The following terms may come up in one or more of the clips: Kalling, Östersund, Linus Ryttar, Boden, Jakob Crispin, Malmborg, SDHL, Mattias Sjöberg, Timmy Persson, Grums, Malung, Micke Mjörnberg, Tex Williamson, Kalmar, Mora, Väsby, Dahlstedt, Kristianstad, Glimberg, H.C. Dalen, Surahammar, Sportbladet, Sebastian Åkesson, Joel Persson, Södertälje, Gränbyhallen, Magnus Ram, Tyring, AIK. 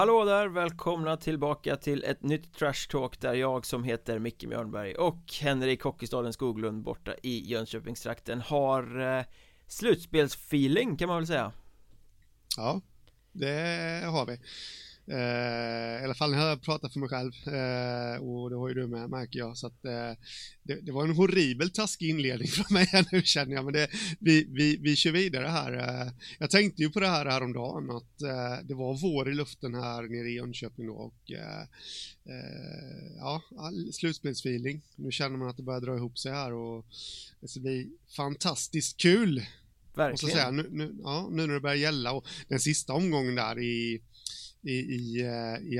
Hallå där, välkomna tillbaka till ett nytt Trash Talk där jag som heter Micke Mjörnberg och Henrik Hockeystaden Skoglund borta i Jönköpingstrakten har slutspelsfeeling kan man väl säga. Ja, det har vi. I alla fall när jag pratar för mig själv och det har ju du med, märker jag, så att det var en horribel taskig inledning från mig här nu, känner jag, men vi kör vidare här. Jag tänkte ju på det här häromdagen att det var vår i luften här nere i Enköping då, och ja, slutspelsfeeling. Nu känner man att det börjar dra ihop sig här och det ska bli fantastiskt kul. Verkligen. Och så säga, nu när det börjar gälla, och den sista omgången där i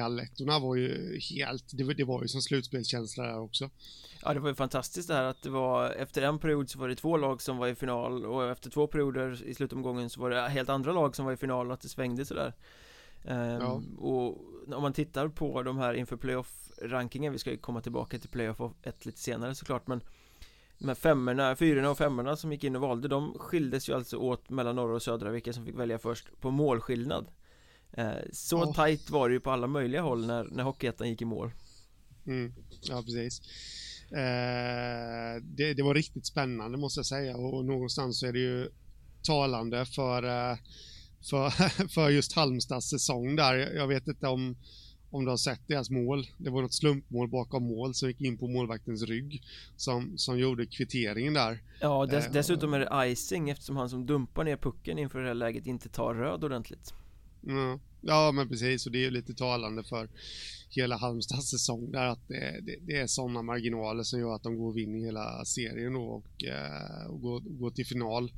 Allettorna var ju helt, det var ju som slutspelskänsla där också. Ja, det var ju fantastiskt det här att det var, efter en period så var det två lag som var i final, och efter två perioder i slutomgången så var det helt andra lag som var i final, och att det svängde sådär. Ja. Och om man tittar på de här inför playoff-rankingen, vi ska ju komma tillbaka till playoff ett lite senare såklart, men de här fyrorna och femmorna som gick in och valde, de skildes ju alltså åt mellan norra och södra, vilka som fick välja först på målskillnad. Så tajt var det ju på alla möjliga håll när Hockeyettan gick i mål. Ja, precis. Det var riktigt spännande, måste jag säga, och någonstans så är det ju talande för just Halmstads säsong där. Jag vet inte om du har sett deras mål. Det var något slumpmål bakom mål som gick in på målvaktens rygg som gjorde kvitteringen där. Ja, dessutom är det icing eftersom han som dumpar ner pucken inför det här läget inte tar röd ordentligt. Ja, men precis, och det är ju lite talande för hela Halmstads säsong där, att det är sådana marginaler som gör att de går och vinner hela serien och går till final.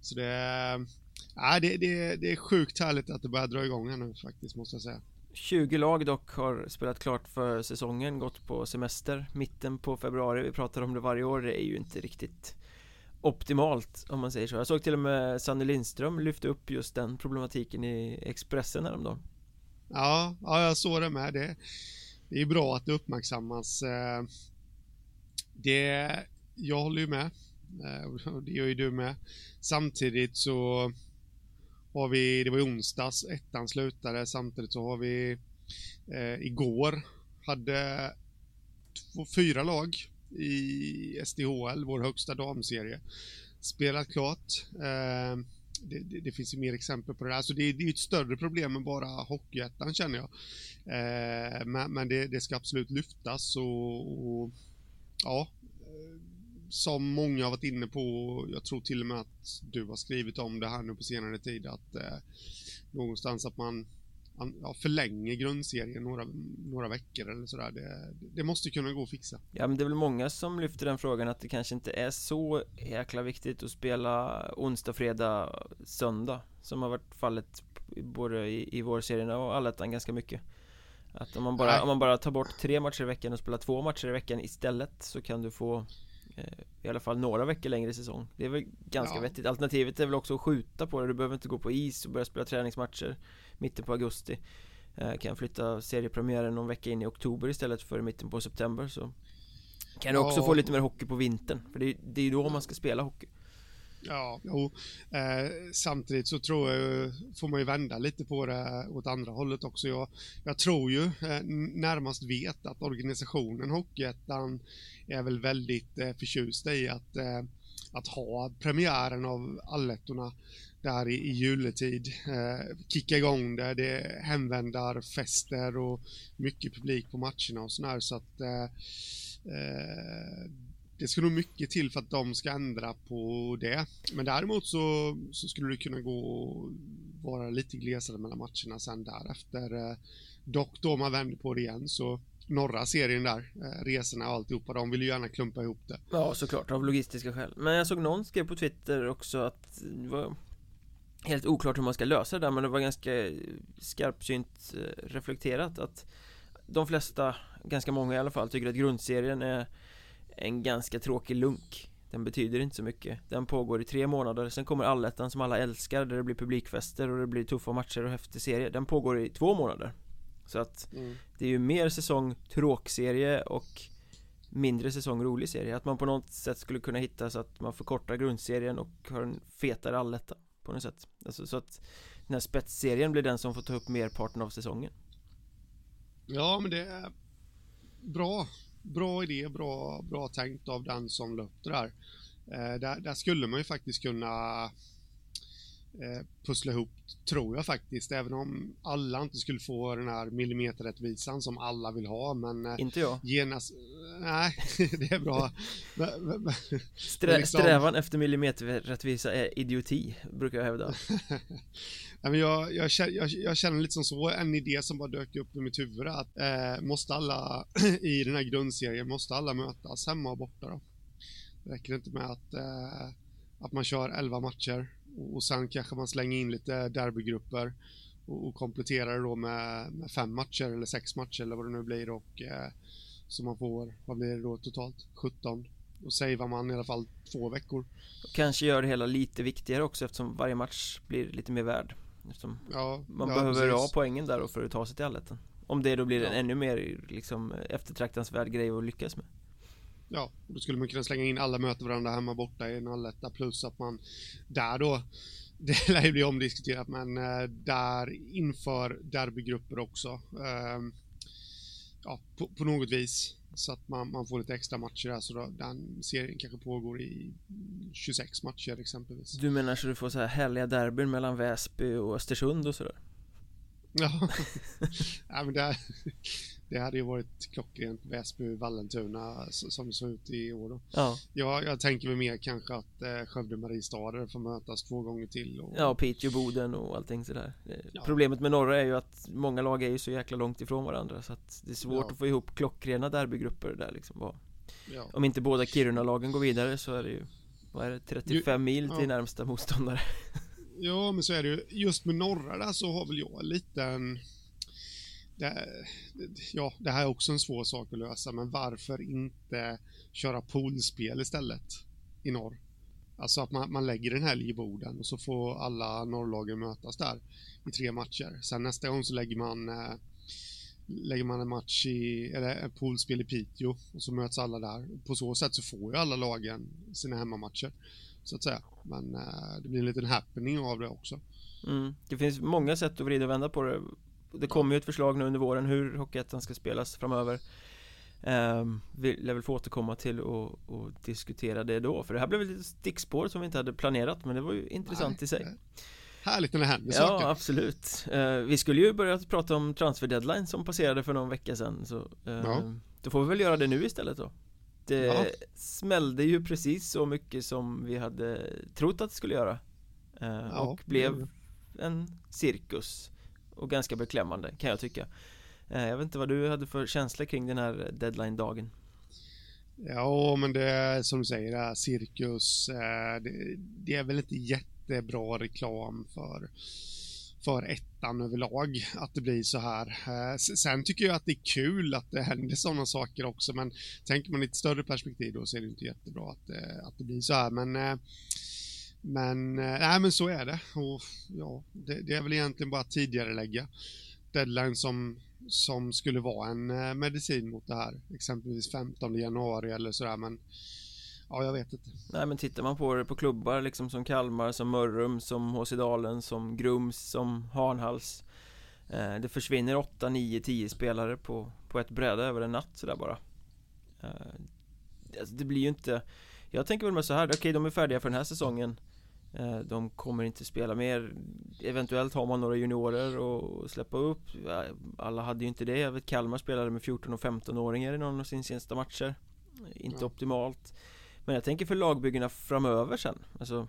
Så det är sjukt härligt att det börjar dra igång här nu faktiskt, måste jag säga. 20 lag dock har spelat klart för säsongen, gått på semester mitten på februari. Vi pratar om det varje år, det är ju inte riktigt optimalt om man säger så. Jag såg till och med Sanne Lindström lyfte upp just den problematiken i Expressen häromdagen. Ja, jag såg det med det. Det är bra att det uppmärksammas. Jag håller ju med. Det gör ju du med. Samtidigt så har vi, det var ju onsdags, ettan slutade. Samtidigt så har vi igår hade 4 lag i SDHL, vår högsta damserie, spelat klart. Det finns ju mer exempel på det där, så det är ett större problem än bara Hockeyettan, känner jag. Men det ska absolut lyftas, och ja, som många har varit inne på, jag tror till och med att du har skrivit om det här nu på senare tid, att någonstans att man förlänger grundserien några veckor eller sådär. Det måste kunna gå att fixa. Ja, men det är väl många som lyfter den frågan att det kanske inte är så jäkla viktigt att spela onsdag, fredag, söndag, som har varit fallet både i vår serien och Allettan ganska mycket. Att om man bara tar bort 3 matcher i veckan och spelar 2 matcher i veckan istället, så kan du få i alla fall några veckor längre säsong. Det är väl ganska vettigt. Alternativet är väl också att skjuta på det. Du behöver inte gå på is och börja spela träningsmatcher mitten på augusti. Kan flytta seriepremiären någon vecka in i oktober istället för mitten på september, så kan du också få lite mer hockey på vintern. För det är ju då man ska spela hockey. Ja, och samtidigt så tror jag, får man ju vända lite på det åt andra hållet också. Jag tror ju närmast vet att organisationen Hockeyettan är väl väldigt förtjust i att ha premiären av Allettorna där i juletid, kicka igång där det är hemvändarfester och mycket publik på matcherna och sådär, så att det skulle nog mycket till för att de ska ändra på det. Men däremot så skulle det kunna gå vara lite glesare mellan matcherna sen därefter. Dock då man vänder på det igen, så norra serien där, resorna och alltihopa, de vill ju gärna klumpa ihop det. Ja, såklart, av logistiska skäl. Men jag såg någon skrev på Twitter också att det var helt oklart hur man ska lösa det där, men det var ganska skarpsynt reflekterat att de flesta, ganska många i alla fall, tycker att grundserien är en ganska tråkig lunk. Den betyder inte så mycket. Den pågår i 3 månader. Sen kommer Allettan som alla älskar, där det blir publikfester och det blir tuffa matcher och häftig serie. Den pågår i 2 månader. Så att det är ju mer säsong tråkserie och mindre säsong rolig serie. Att man på något sätt skulle kunna hitta så att man förkortar grundserien och har en fetare Allettan på något sätt. Alltså, så att den här spetsserien blir den som får ta upp merparten av säsongen. Ja, men det är bra idé, bra tänkt av den som löpte där. Där skulle man ju faktiskt kunna pussla ihop, tror jag faktiskt, även om alla inte skulle få den här millimeterrättvisan som alla vill ha, men inte jag. Genast, nej, det är bra. Strävan efter millimeterrättvisa är idioti, brukar jag hävda. Nej, men jag känner lite som så, en idé som bara dök upp i mitt huvud, att måste alla i den här grundserien, måste alla mötas hemma och borta då? Det räcker inte med att man kör 11 matcher och sen kanske man slänger in lite derbygrupper och kompletterar då med 5 matcher eller 6 matcher eller vad det nu blir, och så man får, vad blir det då totalt? 17. Och savear man i alla fall 2 veckor. Kanske gör det hela lite viktigare också, eftersom varje match blir lite mer värd. Ja, man behöver ha poängen där och för att ta sig till Allettan. Om det då blir en ännu mer liksom eftertraktansvärd grej att lyckas med. Ja, då skulle man kunna slänga in alla möter varandra hemma borta i en Alletta, plus att man där då, det lär ju bli omdiskuterat, men där inför derbygrupper också på något vis, så att man får lite extra matcher där, så då, den serien kanske pågår i 26 matcher exempelvis. Du menar så du får så här härliga derbyn mellan Väsby och Östersund och sådär? Ja, ja, men det hade ju varit klockrent, Väsby-Vallentuna som det såg ut i år då. Ja. Jag tänker mig mer kanske att Skövde-Mariestader får mötas 2 gånger till. Och... Ja, Piteå, Boden och allting sådär. Ja. Problemet med norra är ju att många lag är ju så jäkla långt ifrån varandra, så att det är svårt att få ihop klockrena derbygrupper där liksom. Ja. Om inte båda Kiruna-lagen går vidare så är det ju, vad är det, 35 mil till närmsta motståndare. Ja, men så är det ju. Just med norra där så har väl jag lite en... Det här är också en svår sak att lösa, men varför inte köra poolspel istället i norr? Alltså att man lägger den här livborden och så får alla norrlagen mötas där i 3 matcher. Sen nästa gång så lägger man en match eller en poolspel i Piteå, och så möts alla där. På så sätt så får ju alla lagen sina hemmamatcher, så att säga. Men det blir en liten happening av det också. Mm. Det finns många sätt att vrida och vända på det. Det kommer ju ett förslag nu under våren hur Hockeyallsvenskan ska spelas framöver. Vi lär väl få återkomma till och diskutera det då. För det här blev lite stickspår som vi inte hade planerat, men det var ju intressant i sig. Härligt när det händer saker. Ja, absolut. Vi skulle ju börja prata om transfer deadline som passerade för någon vecka sedan. Så, då får vi väl göra det nu istället då. Det smällde ju precis så mycket som vi hade trott att det skulle göra. Och blev en cirkus. Och ganska beklämmande, kan jag tycka. Jag vet inte vad du hade för känsla kring den här deadline-dagen. Ja, men det är som du säger, det här cirkus. Det är väl inte jättebra reklam för ettan överlag att det blir så här. Sen tycker jag att det är kul att det händer sådana saker också. Men tänker man i ett större perspektiv då så är det inte jättebra att det blir så här. Men så är det. Och det är väl egentligen bara tidigare lägga deadline som skulle vara en medicin mot det här, exempelvis 15 januari eller sådär, men jag vet inte. Nej, men tittar man på det på klubbar liksom som Kalmar, som Mörrum, som H.C. Dalen, som Grums, som Hanhals, det försvinner 8, 9, 10 spelare på ett bräde över en natt sådär bara. Det blir ju inte... Jag tänker väl med så här, okej, de är färdiga för den här säsongen. De kommer inte spela mer. Eventuellt har man några juniorer och släppa upp. Alla hade ju inte det. Jag vet, Kalmar spelade med 14- och 15-åringar i någon av sin senaste matcher. Inte optimalt. Men jag tänker för lagbyggena framöver sen. Alltså,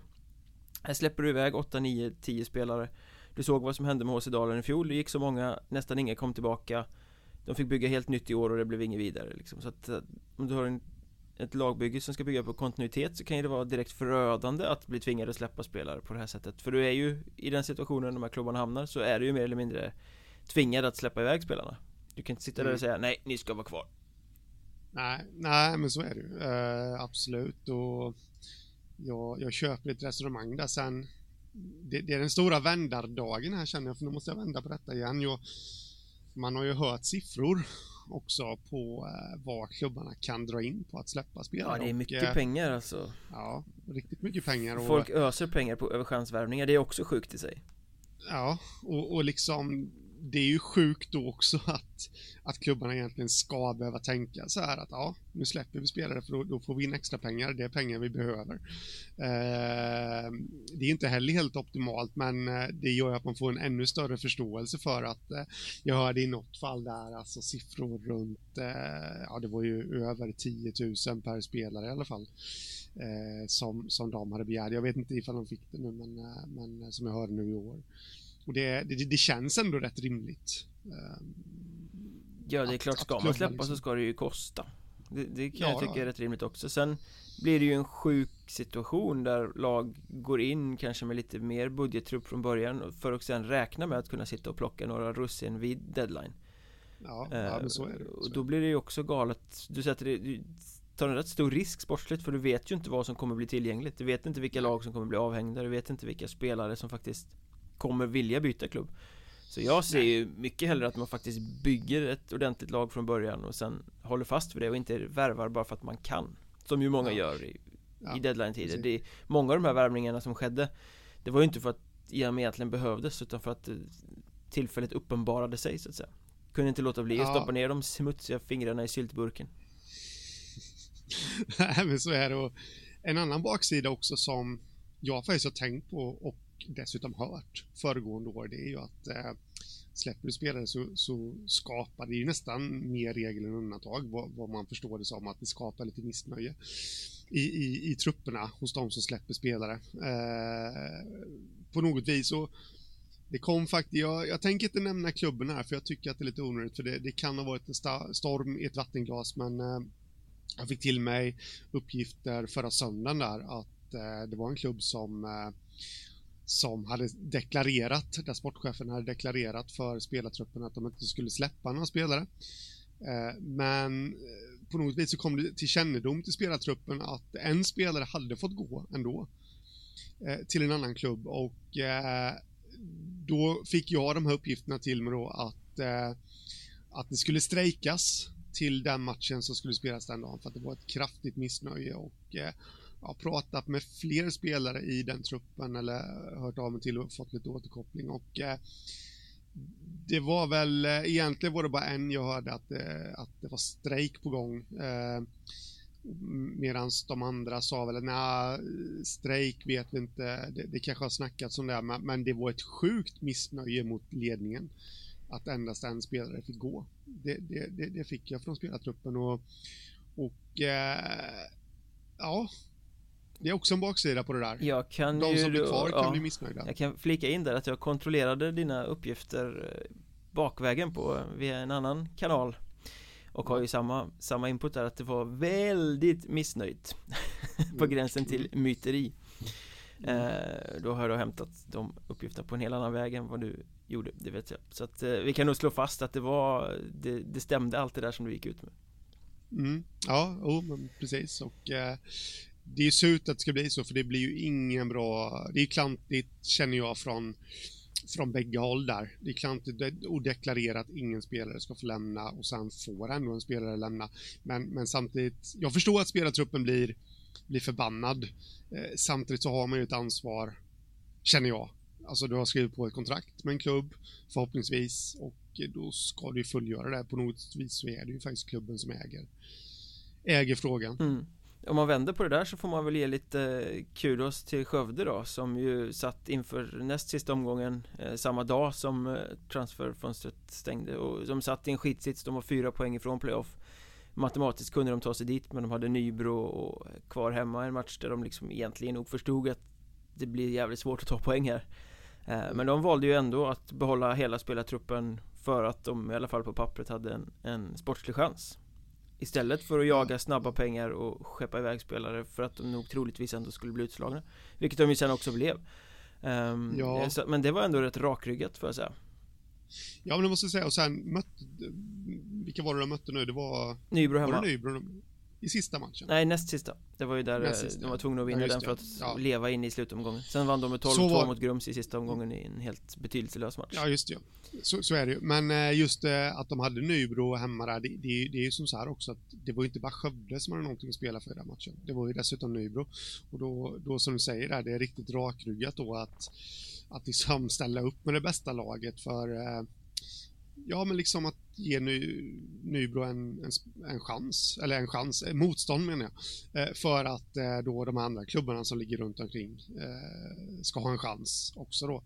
här släpper du iväg 8, 9, 10 spelare. Du såg vad som hände med H.C. Dalen i fjol. Det gick så många, nästan inga kom tillbaka. De fick bygga helt nytt i år och det blev inget vidare. Liksom. Så att, om du har ett lagbygge som ska bygga på kontinuitet, så kan ju det vara direkt förödande att bli tvingad att släppa spelare på det här sättet. För du är ju i den situationen de här klubbarna hamnar, så är du ju mer eller mindre tvingad att släppa iväg spelarna. Du kan inte sitta där och säga nej, ni ska vara kvar. Nej, men så är det ju. Absolut. Och jag köper ett resonemang där sen. Det är den stora vändardagen här, känner jag, för nu måste jag vända på detta igen. Man har ju hört siffror också på vad klubbarna kan dra in på att släppa spelare. Ja, det är mycket pengar alltså. Ja, riktigt mycket pengar. Och folk öser pengar på överchansvärvningar. Det är också sjukt i sig. Ja, och liksom det är ju sjukt då också att klubbarna egentligen ska behöva tänka så här att ja, nu släpper vi spelare för då får vi in extra pengar, det är pengar vi behöver. Det är inte heller helt optimalt, men det gör att man får en ännu större förståelse för att jag hörde i något fall där alltså siffror runt det var ju över 10 000 per spelare i alla fall som de hade begärt. Jag vet inte ifall de fick det nu, men som jag hörde nu i år. Och det känns ändå rätt rimligt. Ja, det är klart, ska man släppa liksom, så ska det ju kosta. Det kan jag tycka är rätt rimligt också. Sen blir det ju en sjuk situation där lag går in kanske med lite mer budgettrupp från början för att sen räkna med att kunna sitta och plocka några russin vid deadline. Ja, men så är det. Och då blir det ju också galet. Du tar en rätt stor risk sportsligt, för du vet ju inte vad som kommer bli tillgängligt. Du vet inte vilka lag som kommer bli avhängda. Du vet inte vilka spelare som faktiskt kommer vilja byta klubb. Så jag ser ju mycket hellre att man faktiskt bygger ett ordentligt lag från början och sen håller fast för det och inte värvar bara för att man kan. Som ju många gör i deadline-tider. Många av de här värvningarna som skedde, det var ju inte för att IAM egentligen behövdes, utan för att tillfället uppenbarade sig, så att säga. Kunde inte låta bli att stoppa ner de smutsiga fingrarna i syltburken. Nej, men så är det. Och en annan baksida också som jag faktiskt har tänkt på och dessutom hört föregående år, det är ju att släpper du spelare så skapar det ju nästan mer regler än undantag, vad man förstår det som, att det skapar lite missnöje i trupperna hos de som släpper spelare på något vis. Och det kom faktiskt, jag tänker inte nämna klubben här för jag tycker att det är lite onödigt, för det kan ha varit en storm i ett vattenglas, men jag fick till mig uppgifter förra söndagen där att det var en klubb som hade deklarerat, där sportchefen hade deklarerat för spelartruppen att de inte skulle släppa några spelare. Men på något vis så kom det till kännedom till spelartruppen att en spelare hade fått gå ändå till en annan klubb, och då fick jag de här uppgifterna till mig då att det skulle strejkas till den matchen som skulle spelas den dagen, för att det var ett kraftigt missnöje. Och jag har pratat med fler spelare i den truppen eller hört av mig till och fått lite återkoppling, och det var väl egentligen var det bara en jag hörde att det var strejk på gång, medan de andra sa väl nej, strejk vet vi inte, det kanske har snackats om det, men det var ett sjukt missnöje mot ledningen att endast en spelare fick gå. Det fick jag från spelartruppen, och det är också en baksida på det där. De som blir kvar kan bli missnöjda. Jag kan flika in där att jag kontrollerade dina uppgifter bakvägen via en annan kanal. Och har ju samma input där, att det var väldigt missnöjt. På gränsen till myteri. Då har jag hämtat de uppgifterna på en helt annan väg än vad du gjorde, det vet jag. Så att, vi kan nog slå fast att det stämde allt det där som du gick ut med. Mm. Men precis. Och det är ju surt att det ska bli så, för det blir ju ingen bra. Det är klantigt, känner jag, från bägge håll där. Det är klantigt och deklarerat att ingen spelare ska få lämna, och sen får ändå en spelare lämna. Men samtidigt, jag förstår att spelartruppen blir förbannad. Samtidigt så har man ju ett ansvar, känner jag. Alltså, du har skrivit på ett kontrakt med en klubb, förhoppningsvis, och då ska du ju fullgöra det. På något vis så är det ju faktiskt klubben som äger frågan. Mm. Om man vänder på det där så får man väl ge lite kudos till Skövde då, som ju satt inför näst sista omgången samma dag som transferfönstret stängde, och de satt i en skitsits. De var 4 poäng ifrån playoff. Matematiskt kunde de ta sig dit, men de hade Nybro och kvar hemma, en match där de liksom egentligen nog förstod att det blir jävligt svårt att ta poäng här. Men de valde ju ändå att behålla hela spelartruppen för att de i alla fall på pappret hade en sportslig chans. Istället för att jaga snabba pengar och skeppa iväg spelare för att de nog troligtvis ändå skulle bli utslagna. Vilket de ju sen också blev. Men det var ändå rätt rakryggat, för att säga. Ja, men det måste jag säga. Och sen vilka var det de mötte nu? Det var Nybro hemma. Var det Nybro i sista matchen? Nej, näst sista. Det var ju där de var tvungna att vinna den för att leva in i slutomgången. Sen vann de med 12-2 mot Grums i sista omgången i en helt betydelselös match. Ja, just det. Så är det ju. Men just att de hade Nybro hemma där, det är ju som så här också, att det var ju inte bara Skövde som hade någonting att spela för i den matchen. Det var ju dessutom Nybro. Och då som du säger där, det är riktigt rakryggat då att liksom ställa upp med det bästa laget för Ja, men liksom att ge Nybro en chans, eller en chans, motstånd menar jag, för att då de andra klubbarna som ligger runt omkring ska ha en chans också då.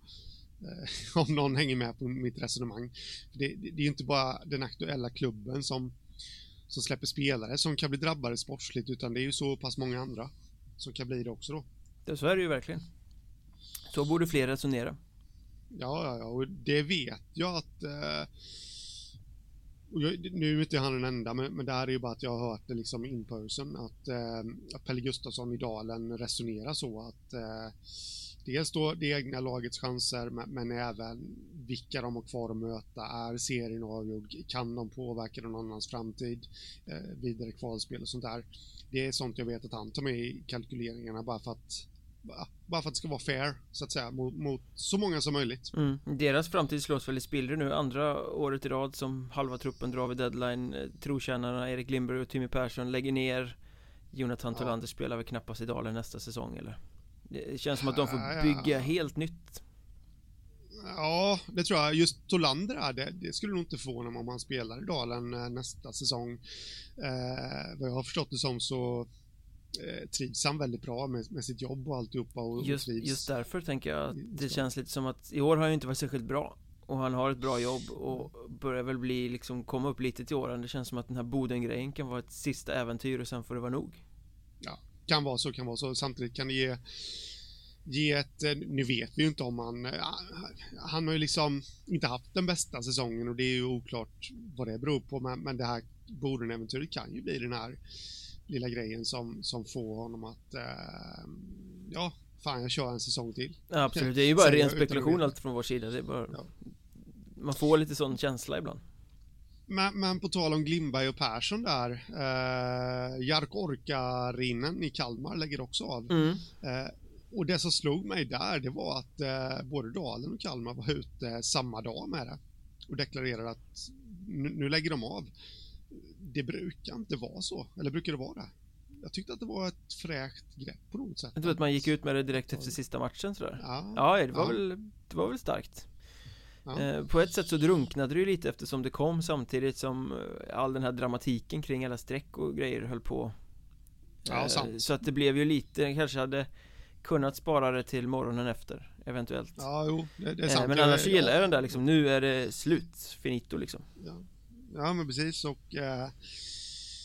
Om någon hänger med på mitt resonemang. Det är ju inte bara den aktuella klubben som släpper spelare som kan bli drabbade sportsligt, utan det är ju så pass många andra som kan bli det också då. Det, så är det ju verkligen. Så borde fler resonera. Ja, och det vet jag att... nu är inte han den enda, men där är ju bara att jag har hört det liksom in person att Pelle Gustafsson i Dalen resonerar så att... dels då det egna lagets chanser, men även vilka de har kvar att möta. Är serien avgjord? Kan de påverka någon annans framtid? Vidare kvalspel och sånt där. Det är sånt jag vet att han tar med i kalkyleringarna bara för att det ska vara fair, så att säga, mot så många som möjligt. Mm. Deras framtid slås väl i spillror nu. Andra året i rad som halva truppen drar vid deadline. Trotjänarna Erik Lindberg och Timmy Persson lägger ner. Jonathan Tolander spelar väl knappast i Dalen nästa säsong, eller? Det känns som att de får bygga helt nytt. Ja, det tror jag. Just Tolander är det skulle nog inte få någon om han spelar i Dalen nästa säsong. Vad jag har förstått det som så trivs han väldigt bra med sitt jobb och alltihopa. Och just därför tänker jag att det känns lite som att i år har han ju inte varit särskilt bra. Och han har ett bra jobb och börjar väl bli, liksom, komma upp lite till åren. Det känns som att den här Boden-grejen kan vara ett sista äventyr och sen får det vara nog. Ja. Kan vara så. Samtidigt kan det ge ett... Nu vet vi ju inte om han har ju liksom inte haft den bästa säsongen, och det är ju oklart vad det beror på, men det här Boden-äventyret kan ju bli den här lilla grejen som får honom att jag kör en säsong till. Ja, absolut, det är ju bara ren spekulation allt från vår sida. Det är bara, man får lite sån känsla ibland. Men på tal om Glimberg och Persson där, Jark Orkarinnen i Kalmar lägger också av. Mm. Och det som slog mig där, det var att både Dalen och Kalmar var ute samma dag med det och deklarerade att nu lägger de av. Det brukar inte vara så, eller brukar det vara det? Jag tyckte att det var ett fräckt grepp på något sätt. Jag tror att man gick ut med det direkt efter sista matchen sådär. Ja, det var väl starkt. Ja. På ett sätt så drunknade det ju lite, eftersom det kom samtidigt som all den här dramatiken kring alla streck och grejer höll på. Ja, så att det blev ju lite, kanske hade kunnat spara det till morgonen efter eventuellt. Ja, jo, det är sant. Men annars gillar jag den där, liksom, nu är det slut, finito liksom. Ja, men precis, och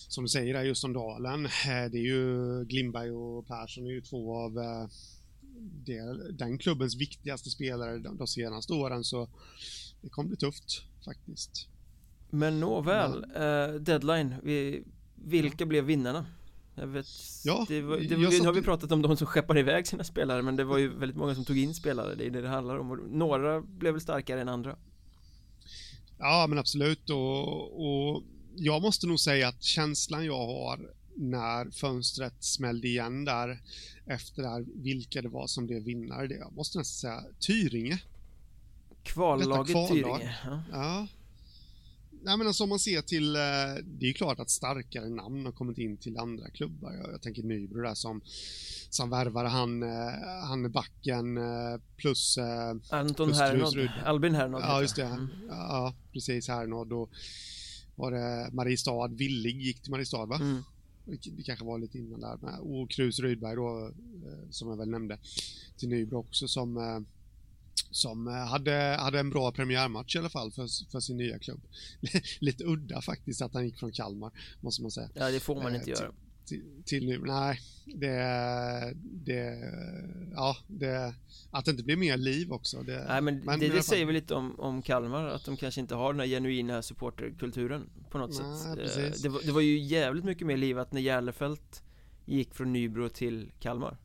som du säger där just om Dalen, det är ju Glimberg och Persson är ju två av den klubbens viktigaste spelare de senaste åren, så det kommer bli tufft faktiskt. Men nåväl, deadline. Vilka blev vinnarna? Jag vet, nu har vi pratat om de som skeppar iväg sina spelare, men det var ju väldigt många som tog in spelare. Det är det handlar om. Och några blev väl starkare än andra. Ja, men absolut. Och jag måste nog säga att känslan jag har när fönstret smällde igen där efter det här, vilka det var som blev vinnare, det jag måste nästan säga Tyringe. Kvallaget Tyringe. Ja. Nej, men alltså, om man ser till, det är ju klart att starkare namn har kommit in till andra klubbar. Jag tänker Nybro där som värvade han med backen plus Anton Hernod, Albin Hernod. Ja, just det. Mm. Ja, precis, Hernod. Och var det Mariestad, Willig gick till Mariestad, va? Mm. Det kanske var lite innan där med. Och Krus Rydberg då, som jag väl nämnde, till Nybro också, som hade en bra premiärmatch i alla fall för sin nya klubb. Lite udda faktiskt att han gick från Kalmar, måste man säga. Ja, det får man inte göra. Till nu, nej. Det att det inte blir mer liv också. Nej, men det säger väl lite om Kalmar, att de kanske inte har den här genuina supporterkulturen på något sätt. Det var ju jävligt mycket mer liv att när Järlefelt gick från Nybro till Kalmar.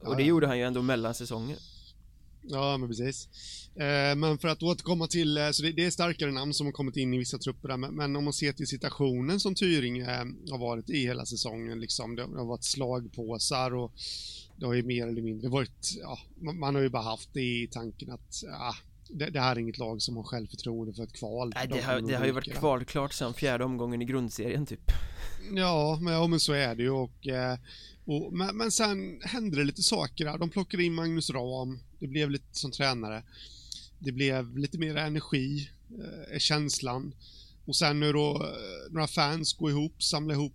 Och det gjorde han ju ändå mellan säsonger. Ja, men precis. Men för att återkomma till, så det är starkare namn som har kommit in i vissa trupper där, men om man ser till situationen som Tyring har varit i hela säsongen, liksom, det har varit slagpåsar och det har ju mer eller mindre varit, man har ju bara haft det i tanken att det här är inget lag som har självförtroende för ett kval. Nej, det har ju varit kvalklart sedan fjärde omgången i grundserien typ. Ja, men så är det ju. Men sen hände det lite saker där. De plockade in Magnus Ram. Det blev lite som tränare. Det blev lite mer energi är känslan. Och sen nu då några fans går ihop, samlar ihop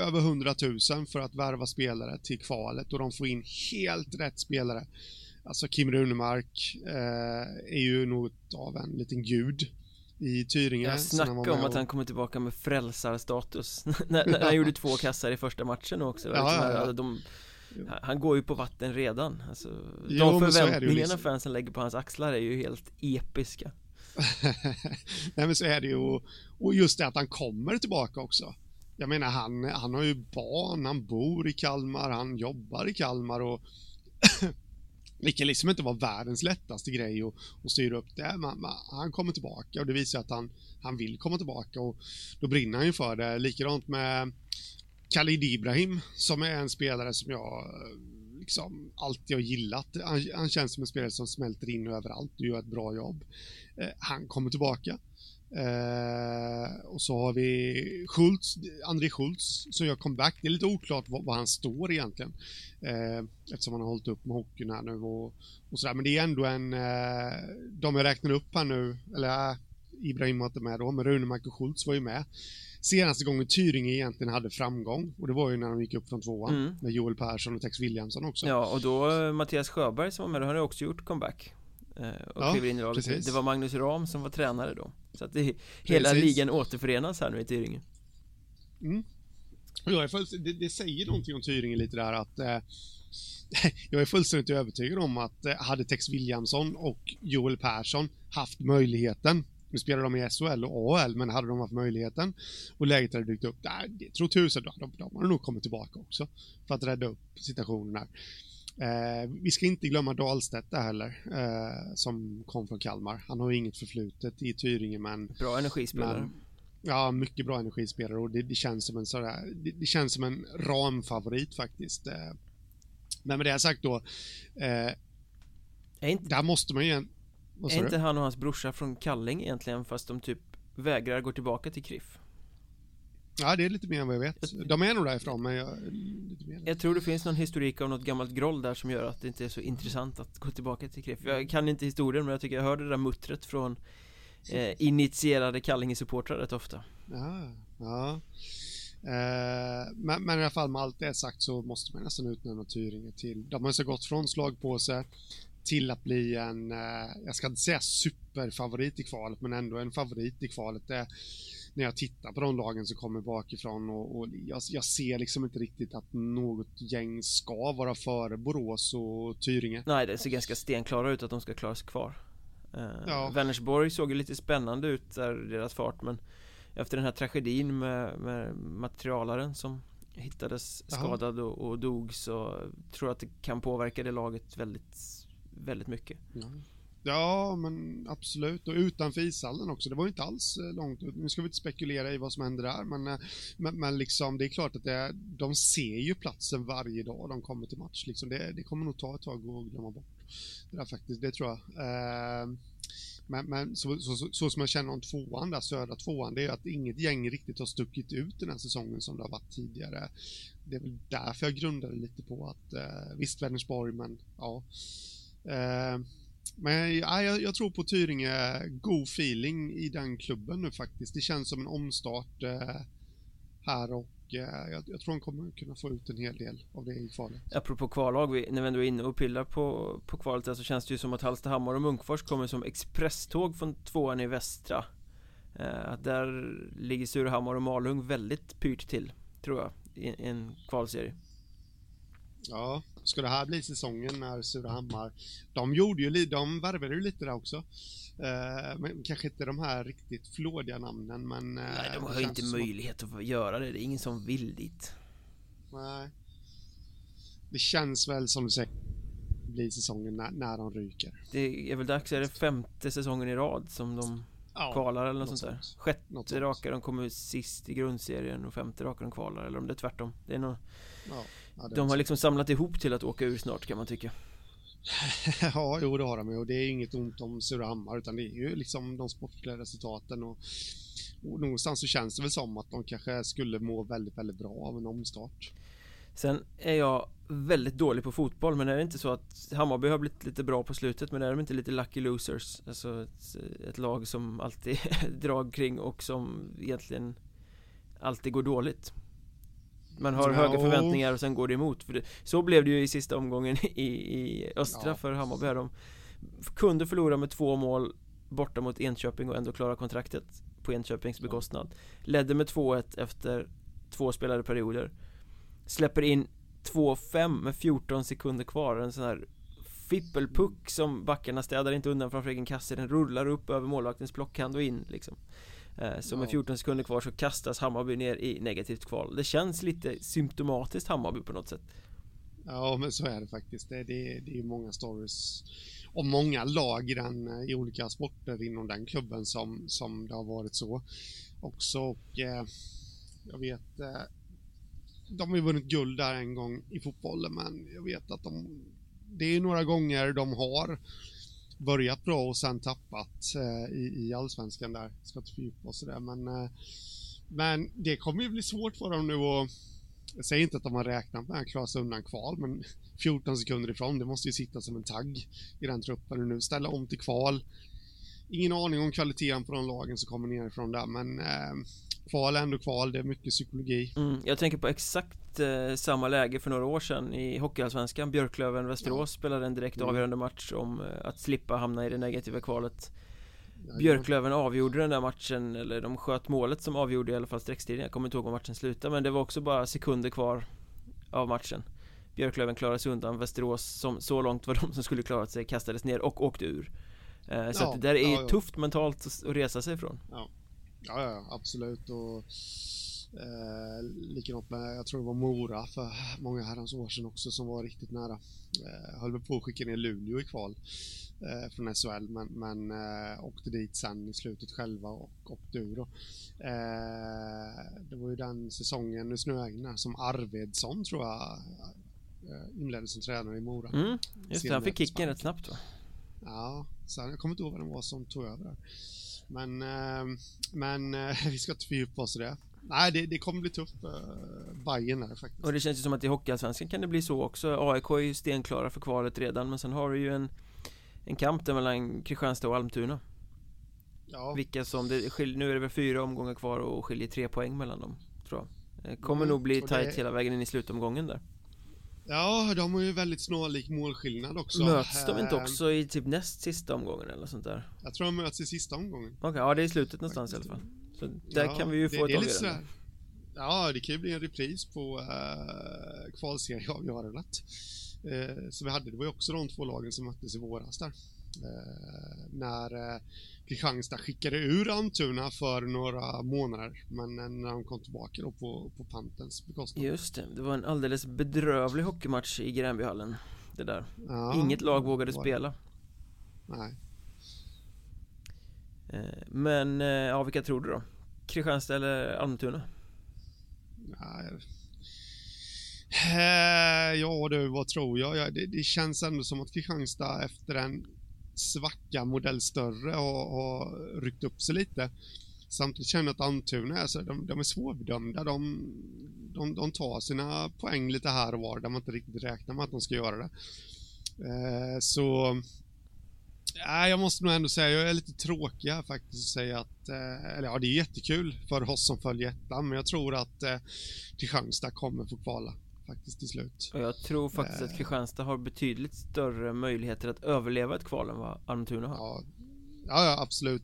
över 100 000 för att värva spelare till kvalet, och de får in helt rätt spelare. Alltså Kim Rönnmark är ju något av en liten gud i Tyring. Jag snackade om att han kommer tillbaka med frälsarstatus. när han gjorde 2 kassar i första matchen också. Han går ju på vatten redan. Alltså, de förväntningarna fansen lägger på hans axlar är ju helt episka. Nej, men så är det ju. Och just det att han kommer tillbaka också. Jag menar, han har ju barn, han bor i Kalmar, han jobbar i Kalmar, och det kan liksom inte vara världens lättaste grej att styra upp det. Men han kommer tillbaka, och det visar att han vill komma tillbaka, och då brinner han ju för det. Likadant med Kallid Ibrahim, som är en spelare som jag liksom alltid har gillat. Han känns som en spelare som smälter in överallt och gör ett bra jobb. Han kommer tillbaka. Och så har vi André Schultz som gör comeback. Det är lite oklart vad han står egentligen, eftersom han har hållit upp med hockeyn här nu och sådär. Men det är ändå de jag räknar upp här nu, eller Ibrahim var inte med då, men Runemark och Schultz var ju med. Senaste gången Tyring egentligen hade framgång, och det var ju när de gick upp från 2:an med Joel Persson och Tex Williamson också. Ja, och då Mattias Sjöberg som var med, han har också gjort comeback. Och det var Magnus Ram som var tränare då. Så att hela ligan återförenas här nu i Tyringen. Och jag är det säger någonting om Tyringen lite där, att jag är fullständigt övertygad om att hade Tex Williamson och Joel Persson haft möjligheten, nu spelar de i SHL och AL, men hade de haft möjligheten och läget hade dykt upp, det tror tusen de har nog kommit tillbaka också för att rädda upp situationen där. Vi ska inte glömma Dahlstedt heller, som kom från Kalmar. Han har ju inget förflutet i Tyringen, men bra energispelare. Ja, mycket bra energispelare, och det känns som en sådär, det känns som en ramfavorit faktiskt. Men med det jag sagt då, där måste man ju är inte han och hans brorsa från Kalling egentligen, fast de typ vägrar gå tillbaka till KRIF? Ja, det är lite mer än vad jag vet. De är nog därifrån, men jag tror det finns någon historik av något gammalt groll där som gör att det inte är så intressant att gå tillbaka till KRIF. Jag kan inte historien, men jag tycker jag hörde det där muttret från initierade Kallinge-supportrar rätt ofta. Ja. Men i alla fall, med allt det är sagt, så måste man nästan utnämna Tyringen till. De har så gått från slagpåse till att bli en, jag ska inte säga superfavorit i kvalet, men ändå en favorit i kvalet. Det är, när jag tittar på de lagen som kommer bakifrån, och jag ser liksom inte riktigt att något gäng ska vara före Borås och Tyringe. Nej, det ser ganska stenklara ut att de ska klara sig kvar. Vänersborg såg ju lite spännande ut där, deras fart, men efter den här tragedin med materialaren som hittades skadad och dog, så tror jag att det kan påverka det laget väldigt, väldigt mycket. Ja, men absolut. Och utanför ishallen också. Det var ju inte alls långt ut. Nu ska vi inte spekulera i vad som händer där. Men liksom, det är klart att de ser ju platsen varje dag de kommer till match. Liksom. Det kommer nog ta ett tag att glömma bort. Det där faktiskt, det tror jag. Men så som jag känner om tvåan där, södra tvåan, det är ju att inget gäng riktigt har stuckit ut den här säsongen som det har varit tidigare. Det är väl därför jag grundade lite på att visst Vänersborg, men ja. Men jag tror på Tyringe, god feeling i den klubben nu faktiskt. Det känns som en omstart här, och jag tror de kommer kunna få ut en hel del av det i kvalet. Apropå kvallag, när vi ändå är inne och pillar på kvalet så känns det ju som att Halmstad, Hammar och Munkfors kommer som expresståg från tvåan i västra. Där ligger Surahammar och Malung väldigt pyrt till, tror jag, i en kvalserie. Ja, ska det här bli säsongen när Surahammar, de värvade ju lite där också, men kanske inte de här riktigt flådiga namnen, men nej, de har ju inte möjlighet att göra det är ingen som vill dit. Nej, det känns väl som du säger, blir säsongen när de ryker. Det är väl dags, är det 5:e säsongen i rad som de kvalar eller något sånt där, 6:e raka de kommer sist i grundserien och 5:e raka de kvalar, eller om det är tvärtom, det är nog de har liksom samlat ihop till att åka ur snart, kan man tycka. Jo, det har de ju. Och det är inget ont om Surahammar, utan det är ju liksom de sportliga resultaten. Och någonstans så känns det väl som att de kanske skulle må väldigt, väldigt bra av en omstart. Sen är jag väldigt dålig på fotboll, men är det inte så att Hammarby har blivit lite bra på slutet, men är de inte lite lucky losers? Alltså ett lag som alltid drag kring och som egentligen alltid går dåligt. Man har höga förväntningar och sen går det emot. För det, så blev det ju i sista omgången i Östra för Hammarby. De kunde förlora med 2 mål borta mot Enköping och ändå klara kontraktet på Enköpings bekostnad. Ledde med 2-1 efter 2 spelade perioder. Släpper in 2-5 med 14 sekunder kvar. En sån här fippelpuck som backarna städar inte undan framför egen kasse. Den rullar upp över målvaktens blockhand och in liksom. Så med 14 sekunder kvar så kastas Hammarby ner i negativt kval. Det känns lite symptomatiskt Hammarby på något sätt. Ja, men så är det faktiskt. Det är ju många stories och många lag i olika sporter inom den klubben som det har varit så också. Och jag vet, de har ju vunnit guld där en gång i fotbollen, men jag vet att det är några gånger de har börjat bra och sen tappat i allsvenskan där. Ska inte fördjupa och sådär. Men det kommer ju bli svårt för dem nu. Och jag säger inte att de har räknat med att klara sig undan kval, men 14 sekunder ifrån, det måste ju sitta som en tagg i den truppen nu. Ställa om till kval. Ingen aning om kvaliteten på de lagen som kommer nerifrån där, men kval är ändå kval. Det är mycket psykologi. Jag tänker på exakt samma läge för några år sedan i Hockeyallsvenskan. Björklöven Västerås spelade en direkt avgörande match om att slippa hamna i det negativa kvalet. Björklöven avgjorde den där matchen, eller de sköt målet som avgjorde i alla fall sträckstiden. Jag kommer inte ihåg om matchen slutade, men det var också bara sekunder kvar av matchen. Björklöven klarade sig undan. Västerås, som så långt var de som skulle klara sig, kastades ner och åkte ur. Så att det där är tufft mentalt att resa sig ifrån. Ja, absolut. Och likadant med, jag tror det var Mora för många herrans år sedan också, som var riktigt nära. Höll på att skicka ner Luleå i kval från SHL, men åkte dit sen i slutet själva och åkte ur då. Det var ju den säsongen, nu snöägna, som Arvidsson tror jag inledde som tränare i Mora. Just det, han fick kicken rätt snabbt va? Ja, sen, jag kommer inte ihåg vad det var som tog över där. Men vi ska inte fördjupa oss i det. Nej, det kommer bli tufft Bajen här faktiskt. Och det känns ju som att i Hockeyallsvenskan kan det bli så också. AIK är ju stenklara för kvalet redan, men sen har du ju en kamp där mellan Kristianstad och Almtuna. Ja. Vilka som nu är det väl 4 omgångar kvar och skiljer 3 poäng mellan dem, tror jag. Det kommer nog bli tajt hela vägen in i slutomgången där. Ja, de har ju väldigt snarlik målskillnad också. Möts de inte också i typ näst sista omgången eller sånt där? Jag tror de möts i sista omgången. Okej, ja det är i slutet någonstans faktiskt, i alla fall. Så där kan vi ju få ett avgörande. Ja, det kan ju bli en repris på kvalserieavgörandet. Så vi hade, det var ju också de 2 lagen som möttes i våras där. När Kristianstad skickade ur Almtuna för några månader, men när de kom tillbaka då på Pantens bekostnad. Just det, det var en alldeles bedrövlig hockeymatch i Gränbyhallen det där. Ja, inget lag vågade spela. Nej. Men ja, vilka tror du då? Kristianstad eller Almtuna? Nej. Ja du, vad tror jag? Det känns ändå som att Kristianstad efter en svacka modell större och ryckt upp sig lite. Samtidigt känner jag att Almtuna alltså, de är svårbedömda. De tar sina poäng lite här och var där man inte riktigt räknar med att de ska göra det. Jag måste nog ändå säga, jag är lite tråkig här faktiskt att säga att, eller ja, det är jättekul för oss som följer ettan, men jag tror att Kristianstad kommer få kvala faktiskt till slut. Och jag tror faktiskt att Kristianstad har betydligt större möjligheter att överleva ett kval än vad Almtuna har. Ja, absolut.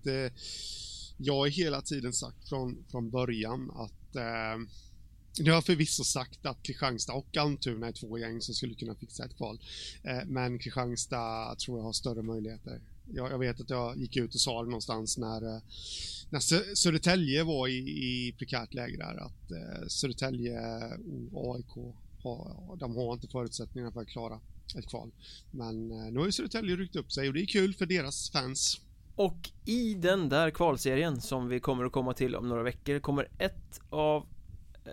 Jag har hela tiden sagt från början att jag har förvisso sagt att Kristianstad och Almtuna är 2 gäng som skulle kunna fixa ett kval. Men Kristianstad tror jag har större möjligheter. Jag vet att jag gick ut och sa det någonstans när Södertälje var i prekärt läge där. Att Södertälje och AIK, de har inte förutsättningarna för att klara ett kval. Men nu har ju Södertälje ryckt upp sig och det är kul för deras fans. Och i den där kvalserien som vi kommer att komma till om några veckor kommer ett av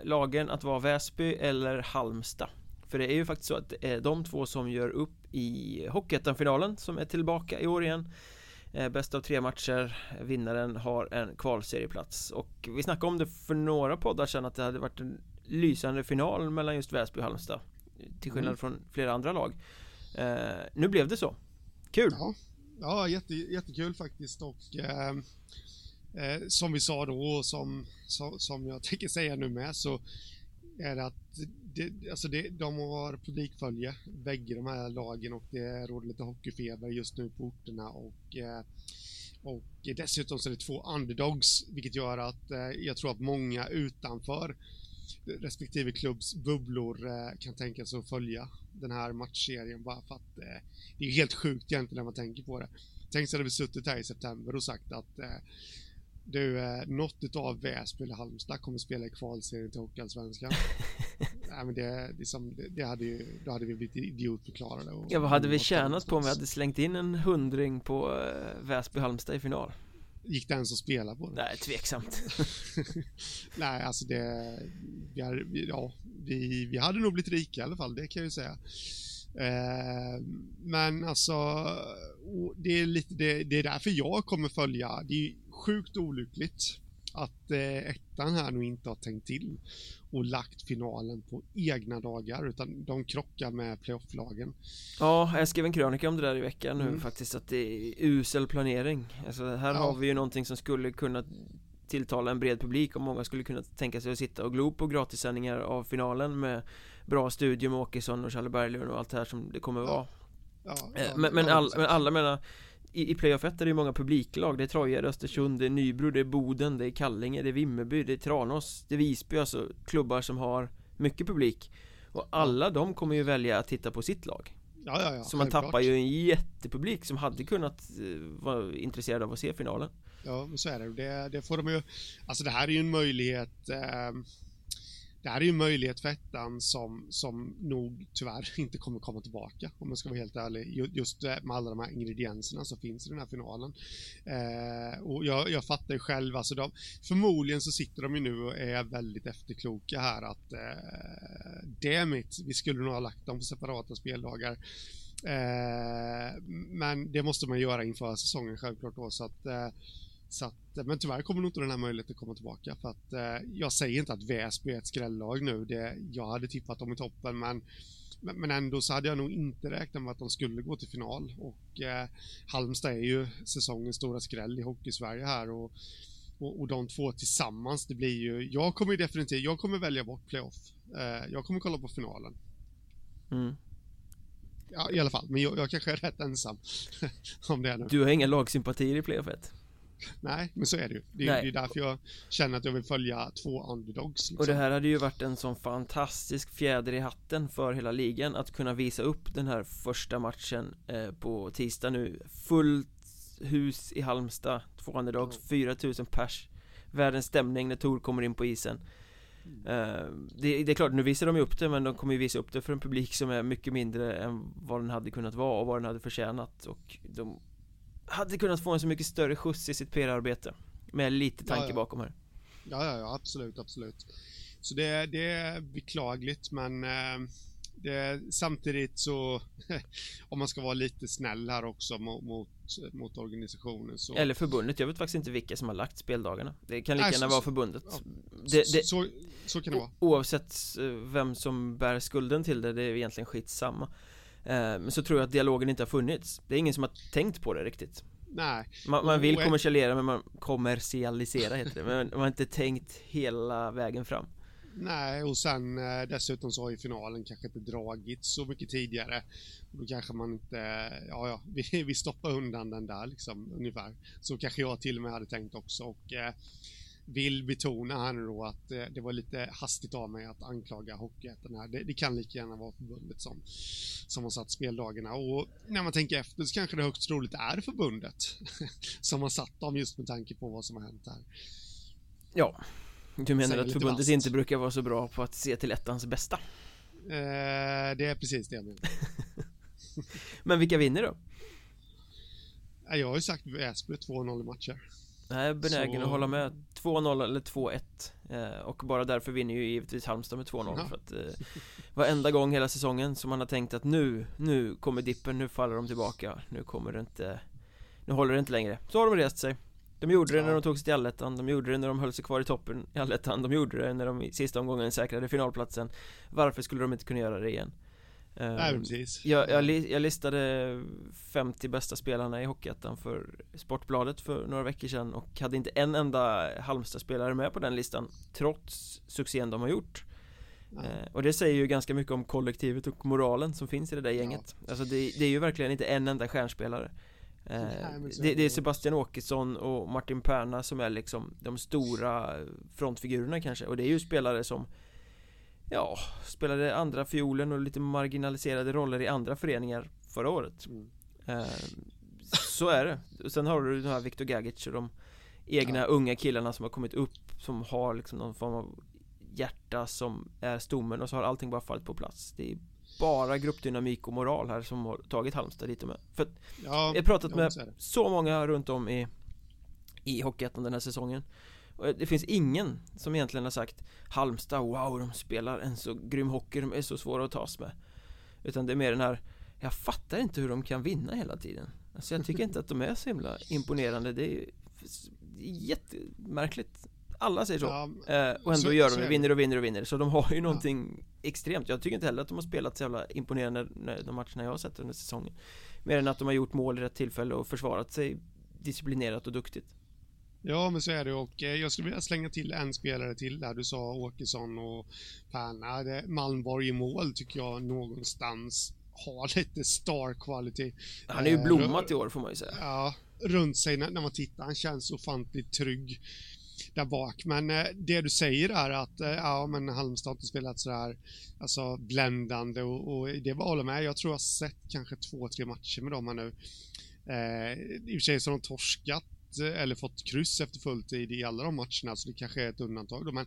lagen att vara Väsby eller Halmstad. För det är ju faktiskt så att det är de 2 som gör upp i Hockeyettan-finalen som är tillbaka i år igen. Bäst av 3 matcher. Vinnaren har en kvalserieplats. Och vi snackade om det för några poddar sedan att det hade varit en lysande final mellan just Väsby och Halmstad, till skillnad från flera andra lag. Nu blev det så. Kul! Ja, jättekul faktiskt. Och som vi sa då, och som jag tänker säga nu med, så är det att de har publikfölje bägge de här lagen, och det råder lite hockeyfeber just nu på orterna, och dessutom så är det två underdogs, vilket gör att jag tror att många utanför respektive klubbs bubblor kan tänka sig att följa den här matchserien, bara för att det är helt sjukt egentligen när man tänker på det. Tänk sig att vi suttit här i september och sagt att något av Väsby eller Halmstad kommer spela i kvalserien till Hockeyallsvenskan. Nej, men då hade vi blivit idiotförklarade. Vad hade vi tjänat på om vi hade slängt in en 100 på Väsby-Halmstad i final? Gick det ens att spela på det? Nej, tveksamt. Nej, alltså vi hade nog blivit rika i alla fall, det kan jag ju säga. Men alltså, det är lite det är därför jag kommer följa. Det är sjukt olyckligt att ettan här nog inte har tänkt till och lagt finalen på egna dagar, utan de krockar med playoff-lagen. Ja, jag skrev en krönika om det där i veckan nu faktiskt, att det är usel planering. Alltså, här har vi ju någonting som skulle kunna tilltala en bred publik, och många skulle kunna tänka sig att sitta och glo på gratissändningar av finalen med bra studier med Åkesson och Charlie Berglund och allt det här som det kommer vara. Men alla menar i playoff 1 är det ju många publiklag. Det är Troja, det är Östersund, det är Nybro, det är Boden, det är Kalling, det är Vimmerby, det är Tranås, det är Visby, alltså klubbar som har mycket publik. Och alla de kommer ju välja att titta på sitt lag. Ja. Så man tappar ju en jättepublik som hade kunnat vara intresserad av att se finalen. Ja, så är det. Det får de ju. Alltså det här är ju en möjlighet. Det här är ju en möjlighet för ettan som nog tyvärr inte kommer komma tillbaka, om man ska vara helt ärlig, just med alla de här ingredienserna som finns i den här finalen. Och jag fattar ju själv, alltså förmodligen så sitter de ju nu och är väldigt efterkloka här, att vi skulle nog ha lagt dem på separata speldagar. Men det måste man göra inför säsongen självklart då, så att men tyvärr kommer nog inte den här möjligheten komma tillbaka, för att jag säger inte att Väsby är ett skrällag nu, jag hade tippat dem i toppen, men ändå så hade jag nog inte räknat med att de skulle gå till final, och Halmstad är ju säsongens stora skräll i hockey-Sverige här, och de två tillsammans, det blir ju, jag kommer välja bort playoff, jag kommer kolla på finalen. Ja, i alla fall, men jag kanske är rätt ensam om det nu. Du har inga lagsympatier i playoffet? Nej, men så är det ju. Det är därför jag känner att jag vill följa två underdogs. Liksom. Och det här hade ju varit en sån fantastisk fjäder i hatten för hela ligan, att kunna visa upp den här första matchen på tisdag nu. Fullt hus i Halmstad, två underdogs, 4,000 pers. Världens stämning när Tor kommer in på isen. Det är klart, nu visar de ju upp det, men de kommer ju visa upp det för en publik som är mycket mindre än vad den hade kunnat vara och vad den hade förtjänat. Och de hade kunnat få en så mycket större skjuts i sitt PR-arbete med lite tanke bakom här. Ja, absolut. Så det är beklagligt, men samtidigt så om man ska vara lite snäll här också mot organisationen så... Eller förbundet, jag vet faktiskt inte vilka som har lagt speldagarna. Det kan lika gärna vara förbundet. Ja, så kan det vara. Oavsett vem som bär skulden till det är egentligen skitsamma. Men så tror jag att dialogen inte har funnits. Det är ingen som har tänkt på det riktigt. Nej. Man vill kommersialisera, men man kommersialisera heter det. Men man har inte tänkt hela vägen fram. Nej, och sen dessutom så har ju finalen kanske inte dragit så mycket tidigare. Då kanske man inte... Ja, vi stoppar undan den där liksom, ungefär. Så kanske jag till och med hade tänkt också. Och vill betona här nu då att det var lite hastigt av mig att anklaga hockeyätten här. Det kan lika gärna vara förbundet som har satt speldagarna. Och när man tänker efter så kanske det högst troligt är förbundet som har satt dem, just med tanke på vad som har hänt här. Ja, du menar att förbundet inte brukar vara så bra på att se till ettans bästa? Det är precis det jag menar. Men vilka vinner då? Jag har ju sagt Väsby 2-0 i matcher. Jag är benägen att hålla med. 2-0 eller 2-1, och bara därför vinner ju givetvis Halmstad med 2-0. För att varenda gång hela säsongen som man har tänkt att nu kommer dippen, nu faller de tillbaka, nu håller det inte längre, så har de rest sig. De gjorde det när de tog sig till Allettan. De gjorde det när de höll sig kvar i toppen i Allettan. De gjorde det när de i sista omgången säkrade finalplatsen. Varför skulle de inte kunna göra det igen? Nej, precis. Jag listade 50 bästa spelarna i Hockeyallsvenskan för Sportbladet för några veckor sedan och hade inte en enda Halmstad-spelare med på den listan trots succén de har gjort. Och det säger ju ganska mycket om kollektivet och moralen som finns i det där gänget. Alltså det är ju verkligen inte en enda stjärnspelare. Det är Sebastian Åkesson och Martin Perna som är liksom de stora frontfigurerna kanske. Och det är ju spelare som spelade andra fiolen och lite marginaliserade roller i andra föreningar förra året. Så är det. Och sen har du den här Viktor Gagic och de egna unga killarna som har kommit upp, som har liksom någon form av hjärta som är stommen, och så har allting bara fallit på plats. Det är bara gruppdynamik och moral här som har tagit Halmstad dit med. För jag har pratat med så många runt om i Hockeyallsvenskan den här säsongen. Och det finns ingen som egentligen har sagt Halmstad, wow, de spelar en så grym hockey, de är så svåra att tas med. Utan det är mer den här, jag fattar inte hur de kan vinna hela tiden. Alltså jag tycker inte att de är så himla imponerande. Det är jättemärkligt. Alla säger så. Och ändå gör de vinner. Så de har ju någonting extremt. Jag tycker inte heller att de har spelat så jävla imponerande de matcherna jag har sett under säsongen. Mer än att de har gjort mål i rätt tillfälle och försvarat sig disciplinerat och duktigt. Ja, men så är det, och jag skulle vilja slänga till en spelare till där. Du sa Åkesson och Perna. Malmborg i mål tycker jag någonstans har lite star quality. Han är ju blommat i år får man ju säga. Ja, runt sig när man tittar. Han känns ofantligt trygg där bak, men det du säger är att men Halmstad har inte spelat så här, alltså bländande, och det var alla med. Jag tror jag har sett kanske 2-3 matcher med dem här nu. I och för sig så har de torskat eller fått kryss efter fulltid i alla de matcherna, så det kanske är ett undantag då, men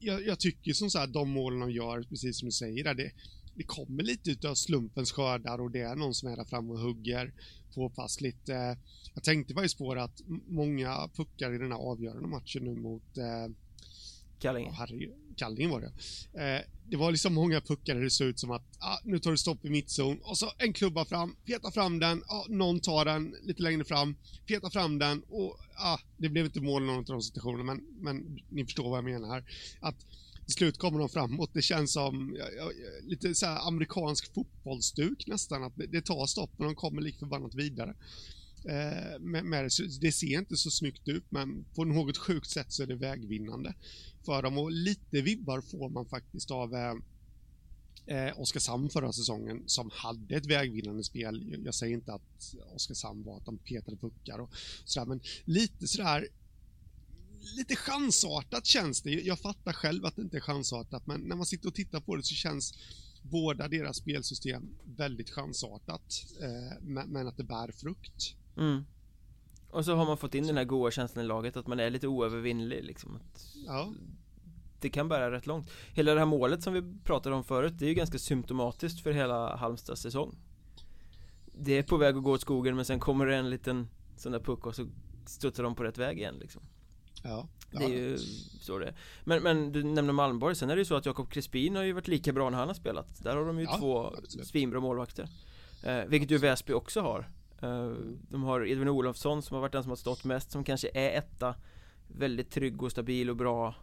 jag tycker som så här, de målen de gör, precis som du säger där, det kommer lite utav slumpens skördar, och det är någon som är där fram och hugger påpassligt. Jag tänkte varje spår att många puckar i den här avgörande matchen nu mot Kalling var det. Det var liksom många puckar där det såg ut som att nu tar det stopp i mittzon, och så en klubba fram, peta fram den, någon tar den lite längre fram, peta fram den, och det blev inte mål i någon av de situationerna, men ni förstår vad jag menar här, att till slut kommer de framåt. Det känns som lite så här amerikansk fotbollsduk nästan, att det tar stopp men de kommer likförbannat vidare. Det ser inte så snyggt ut, men på något sjukt sätt så är det vägvinnande för dem, och lite vibbar får man faktiskt av Oskarshamn förra säsongen, som hade ett vägvinnande spel. Jag säger inte att Oskarshamn var att de petade puckar och sådär, men lite sådär lite chansartat känns det. Jag fattar själv att det inte är chansartat, men när man sitter och tittar på det så känns båda deras spelsystem väldigt chansartat, men att det bär frukt. Och så har man fått in den här goda känslan i laget, att man är lite oövervinnlig liksom. Det kan bära rätt långt. Hela det här målet som vi pratade om förut, det är ju ganska symptomatiskt för hela Halmstads säsong. Det är på väg att gå åt skogen, men sen kommer det en liten sån där puck och så studsar de på rätt väg igen liksom. Det är ju så det är. Men du nämnde Malmborg, sen är det ju så att Jakob Crispin har ju varit lika bra när han har spelat. Där har de ju två svinbra målvakter, vilket ju Väsby också har. De har Edvin Olofsson som har varit den som har stått mest, som kanske är etta, väldigt trygg och stabil och bra,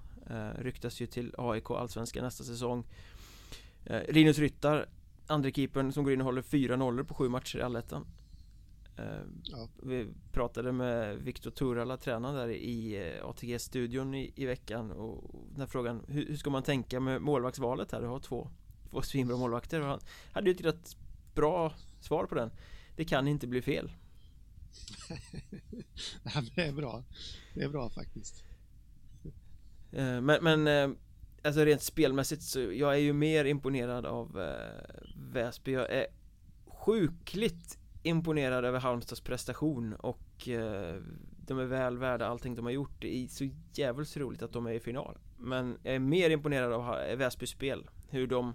ryktas ju till AIK Allsvenskan nästa säsong. Linus Ryttar, andra keepern, som går in och håller 4-0 på 7 matcher i Allettan. Vi pratade med Viktor Turala, tränare där i ATG-studion i veckan, och den här frågan, hur ska man tänka med målvaktsvalet här? Du har två svinbra målvakter, och han hade ju ett rätt bra svar på den. Det kan inte bli fel. Det är bra. Det är bra faktiskt. Men alltså rent spelmässigt så jag är ju mer imponerad av Väsby. Jag är sjukligt imponerad över Halmstads prestation, och de är väl värda allting de har gjort. Det är så jävligt roligt att de är i final. Men jag är mer imponerad av Väsbys spel. Hur de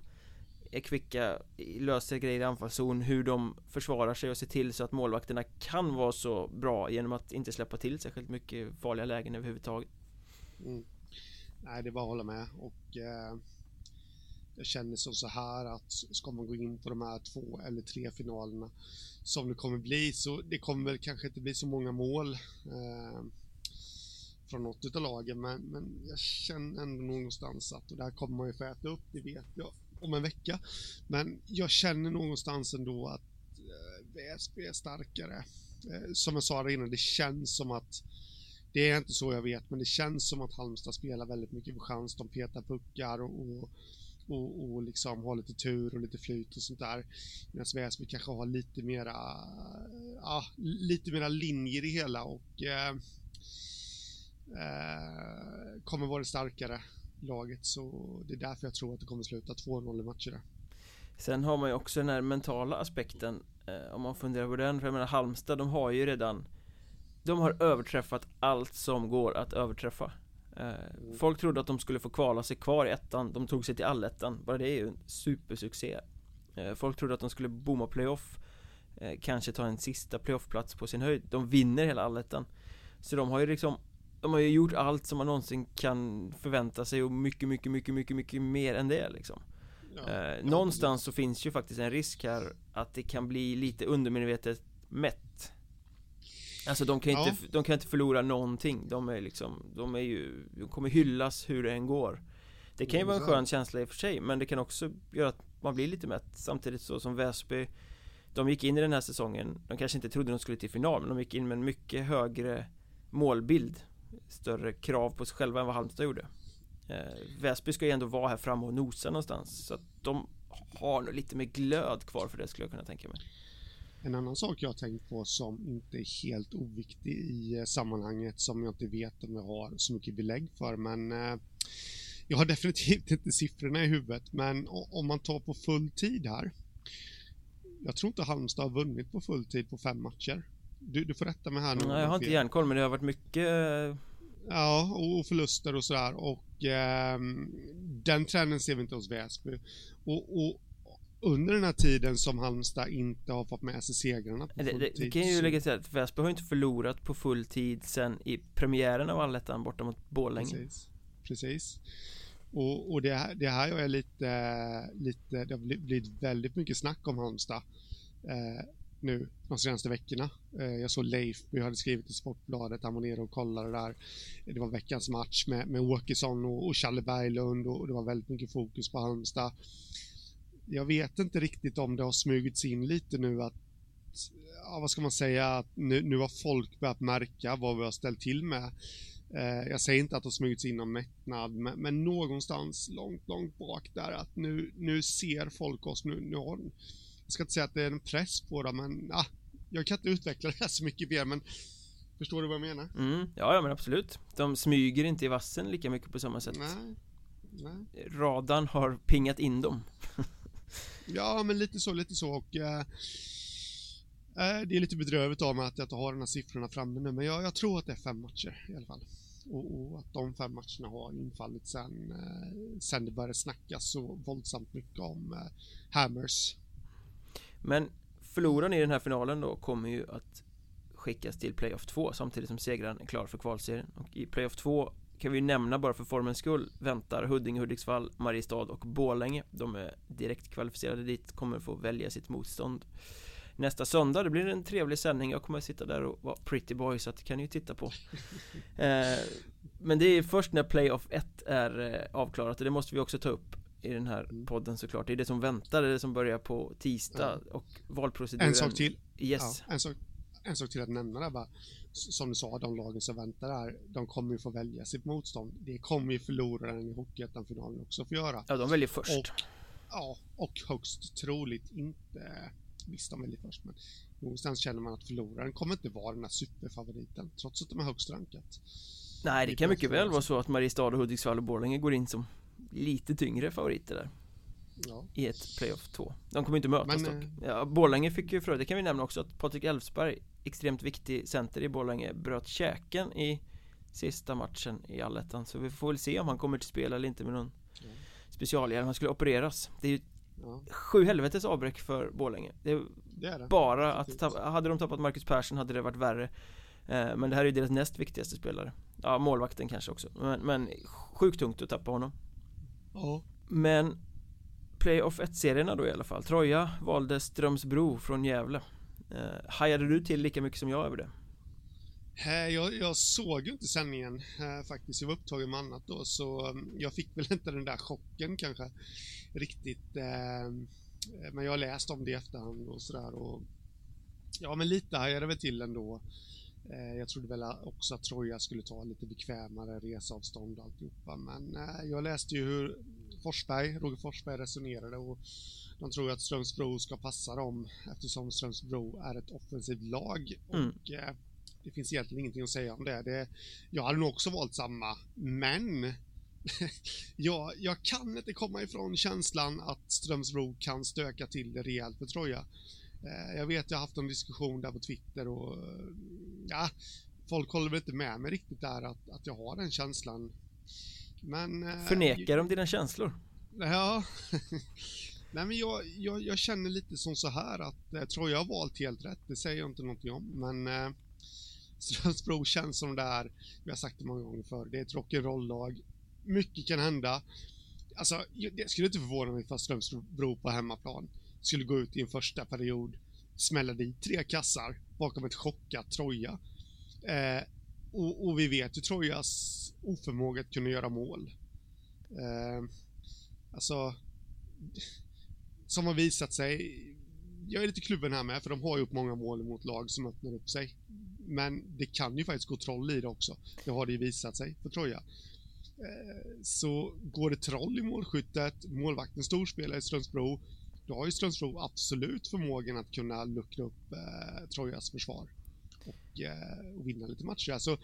är kvicka, löser grejer i anfallszon, hur de försvarar sig och ser till så att målvakterna kan vara så bra genom att inte släppa till särskilt mycket farliga lägen överhuvudtaget. Nej, det är bara att hålla med, och jag känner som så här att ska man gå in på de här 2 eller 3 finalerna som det kommer bli, så det kommer väl kanske inte bli så många mål. från något av lagen, men jag känner ändå någonstans att, och det här kommer man ju få äta upp, det vet jag, om en vecka. Men jag känner någonstans ändå att Väsby är starkare. Som jag sa innan, det känns som att, det är inte så jag vet, men det känns som att Halmstad spelar väldigt mycket på chans. De petar puckar och liksom har lite tur och lite flyt och sånt där. Medan Väsby kanske har lite mera linjer i hela och kommer vara det starkare laget. Så det är därför jag tror att det kommer sluta 2-0 i matcher där. Sen har man ju också den här mentala aspekten, om man funderar på den. För jag menar, Halmstad, de har ju redan, de har överträffat allt som går att överträffa. Folk trodde att de skulle få kvala sig kvar i ettan. De tog sig till Allettan. Bara det är ju en supersuccé. Folk trodde att de skulle bomma playoff, kanske ta en sista playoffplats på sin höjd. De vinner hela Allettan. Så de har ju liksom, de har ju gjort allt som man någonsin kan förvänta sig och mycket, mycket, mycket, mycket, mycket mer än det liksom. Någonstans så finns ju faktiskt en risk här att det kan bli lite undermedvetet mätt. Alltså de kan inte förlora någonting. De kommer hyllas hur det än går. Det kan ju vara en skön känsla i och för sig, men det kan också göra att man blir lite mätt. Samtidigt så som Väsby, de gick in i den här säsongen, de kanske inte trodde de skulle till final, men de gick in med en mycket högre målbild, större krav på sig själva än vad Halmstad gjorde. Väsby ska ju ändå vara här framme och nosa någonstans, så att de har nog lite mer glöd kvar för det, skulle jag kunna tänka mig. En annan sak jag har tänkt på som inte är helt oviktig i sammanhanget, som jag inte vet om jag har så mycket belägg för, men jag har definitivt inte siffrorna i huvudet, men om man tar på full tid här, jag tror inte Halmstad har vunnit på full tid på 5 matcher. Du får rätta mig här nu. Nej, jag har inte järnkoll, men det har varit mycket... Ja, och förluster och sådär, och den trenden ser vi inte hos Väsby. Och under den här tiden som Halmstad inte har fått med sig segrarna på full tid. Det kan ju lägga till att Väsby har inte förlorat på full tid sen i premiären av Allettan borta mot Borlänge. Precis. Och det här jag är lite det har blivit väldigt mycket snack om Halmstad nu de senaste veckorna. Jag såg Leif, vi hade skrivit i Sportbladet, han var nere och kollade där. Det var veckans match med Åkesson och Challe Berglund, och det var väldigt mycket fokus på Halmstad. Jag vet inte riktigt om det har smugits in lite nu att, ja, vad ska man säga, att nu har folk börjat märka vad vi har ställt till med. Jag säger inte att det har smugits in om mättnad, men någonstans långt, långt bak där, att nu ser folk oss nu. Jag ska inte säga att det är en press på dem, men jag kan inte utveckla det här så mycket mer, men förstår du vad jag menar? Mm, ja, men absolut. De smyger inte i vassen lika mycket på samma sätt. Nej. Radarn har pingat in dem. Ja, men lite så. Och, det är lite bedrövligt av mig att jag inte har de här siffrorna framme nu, men jag tror att det är 5 matcher i alla fall. Och att de 5 matcherna har infallit sen det började snackas så våldsamt mycket om Hammers. Men förloraren i den här finalen då kommer ju att skickas till playoff 2 samtidigt som segraren är klar för kvalserien. Och i playoff 2 kan vi nämna, bara för formens skull, väntar Huddinge, Hudiksvall, Mariestad och Borlänge. De är direkt kvalificerade dit, kommer få välja sitt motstånd. Nästa söndag, det blir en trevlig sändning. Jag kommer att sitta där och vara pretty boy, så att det kan ni ju titta på. Men det är först när playoff 1 är avklarat, och det måste vi också ta upp i den här podden såklart. Det är det som väntar, det är det som börjar på tisdag, och valproceduren. En sak till. Yes. Ja, en sak till att nämna där bara. Som du sa, de lagen som väntar där, de kommer ju få välja sitt motstånd. Det kommer ju förloraren i Hockeyallsvenskan också få göra. Ja, de väljer först. Och högst troligt inte. Visst, de väljer först, men någonstans känner man att förloraren kommer inte vara den här superfavoriten, trots att de är högst rankat. Nej, det kan mycket väl vara så att Mariestad, Hudiksvall och Borlänge går in som lite tyngre favoriter där. Ja. I ett playoff 2. De kommer inte mötas dock. Ja, Borlänge fick ju för det kan vi nämna också att Patrik Elfsberg, extremt viktig center i Borlänge, bröt käken i sista matchen i Allettan. Så vi får väl se om han kommer till spela eller inte med någon specialhjälm. Han skulle opereras. Det är ju 7 helvetes avbräck för Borlänge. Det är det. Bara att hade de tappat Marcus Persson hade det varit värre. Men det här är ju deras näst viktigaste spelare. Ja, målvakten kanske också. Men sjukt tungt att tappa honom. Ja. Men playoff 1-serierna då i alla fall. Troja valde Strömsbro från Gävle. Hajade du till lika mycket som jag över det? Jag såg ju inte sändningen faktiskt. Jag var upptagen med annat då, så jag fick väl inte den där chocken kanske riktigt. Men jag har läst om det i efterhand och sådär. Och ja, men lite här är det väl till ändå. Jag trodde väl också att Troja skulle ta lite bekvämare resavstånd och alltihopa. Men jag läste ju hur Roger Forsberg resonerade, och de tror att Strömsbro ska passa dem eftersom Strömsbro är ett offensivt lag. Och det finns egentligen ingenting att säga om det. Jag hade nog också valt samma, men jag kan inte komma ifrån känslan att Strömsbro kan stöka till det rejält för Troja. Jag vet, jag har haft en diskussion där på Twitter, och ja, folk håller väl inte med mig riktigt där att jag har den känslan. Men förnekar de dina känslor? Ja. Nej, men jag känner lite som så här att Troja har valt helt rätt. Det säger jag inte någonting om, men Strömsbro känns som det där. Vi har sagt det många gånger förr. Det är ett rock'n'roll-lag. Mycket kan hända. Alltså, jag skulle inte förvåna mig för Strömsbro på hemmaplan skulle gå ut i en första period, smälla dit 3 kassar bakom ett chockat Troja. Och vi vet ju Trojas oförmåga att kunna göra mål. Alltså, som har visat sig, jag är lite klubben här med, för de har ju upp många mål mot lag som öppnar upp sig. Men det kan ju faktiskt gå troll i det också. Det har det ju visat sig för Troja. Så går det troll i målskyttet, målvakten storspelare i Strömsbro, då har ju Strömsbro absolut förmågan att kunna luckra upp Trojas försvar och vinna lite matcher. Alltså,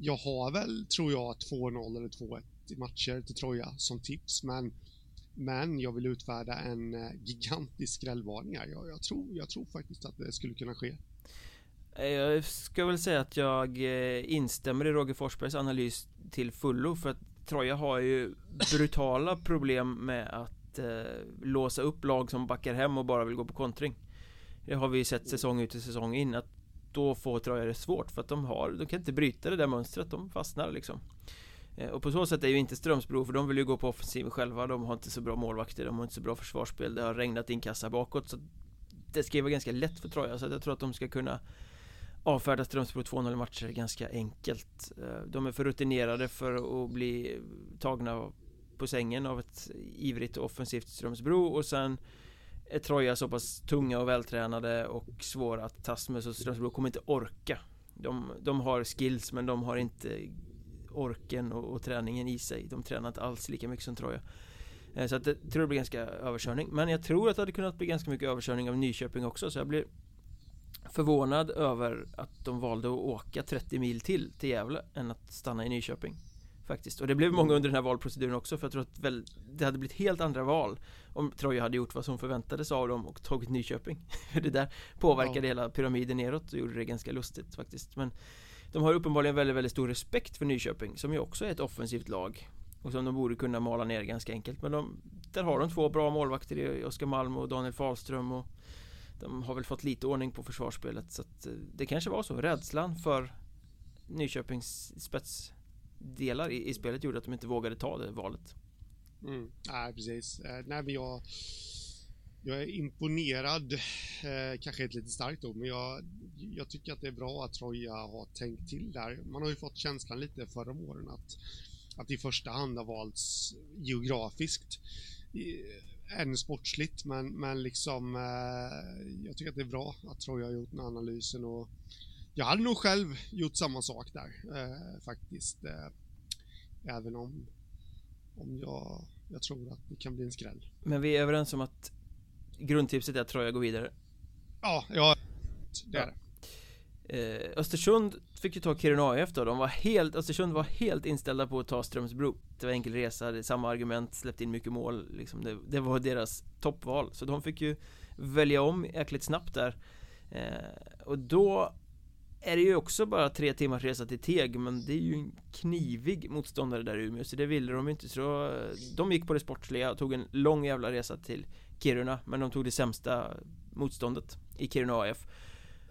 jag har väl, tror jag, 2-0 eller 2-1 i matcher till Troja som tips, men jag vill utfärda en gigantisk skrällvarning här. Jag tror faktiskt att det skulle kunna ske. Jag ska väl säga att jag instämmer i Roger Forsbergs analys till fullo, för att Troja har ju brutala problem med att låsa upp lag som backar hem och bara vill gå på kontring. Det har vi sett säsong ut och säsong in, att då får Troja det svårt, för att de kan inte bryta det där mönstret, de fastnar liksom. Och på så sätt är ju inte Strömsbro, för de vill ju gå på offensiv själva, de har inte så bra målvakter, de har inte så bra försvarsspel, det har regnat in kassa bakåt, så det ska ju vara ganska lätt för Troja, så jag tror att de ska kunna avfärda Strömsbro 2-0 matcher ganska enkelt. De är för rutinerade för att bli tagna på sängen av ett ivrigt och offensivt Strömsbro, och sen är Troja så pass tunga och vältränade och svåra att tas med, så Strömsbro kommer inte orka. De har skills, men de har inte orken och träningen i sig. De tränar inte alls lika mycket som Troja. Så att jag tror det blir ganska överkörning. Men jag tror att det hade kunnat bli ganska mycket överkörning av Nyköping också, så jag blir förvånad över att de valde att åka 30 mil till Gävle än att stanna i Nyköping faktiskt. Och det blev många under den här valproceduren också, för jag tror att det hade blivit helt andra val om Troja hade gjort vad som förväntades av dem och tagit Nyköping. Det där påverkade hela pyramiden neråt och gjorde det ganska lustigt faktiskt. Men de har uppenbarligen väldigt, väldigt stor respekt för Nyköping, som ju också är ett offensivt lag och som de borde kunna mala ner ganska enkelt. Men där har de 2 bra målvakter i Oskar Malm och Daniel Falström, och de har väl fått lite ordning på försvarsspelet, så att det kanske var så. Rädslan för Nyköpings spetsdelar i spelet gjorde att de inte vågade ta det valet. Nej, precis. Nej, men jag är imponerad, kanske ett lite starkt ord, men jag tycker att det är bra att Troja har tänkt till där. Man har ju fått känslan lite förra åren att i första hand har valts geografiskt än sportsligt, men liksom jag tycker att det är bra att Troja har gjort den analysen, och jag hade nog själv gjort samma sak där faktiskt, även om jag tror att det kan bli en skräll. Men vi är överens om att grundtipset är att Troja går vidare. Ja, det är det. Östersund fick ju ta Kiruna AIF då. Östersund var helt inställda på att ta Strömsbro. Det var enkel resa, det samma argument, släppt in mycket mål liksom. Det var deras toppval, så de fick ju välja om jäkligt snabbt där. Och då är det ju också bara 3 timmars resa till Teg, men det är ju en knivig motståndare där i Umeå, så det ville de inte, så de gick på det sportsliga och tog en lång jävla resa till Kiruna, men de tog det sämsta motståndet i Kiruna AIF.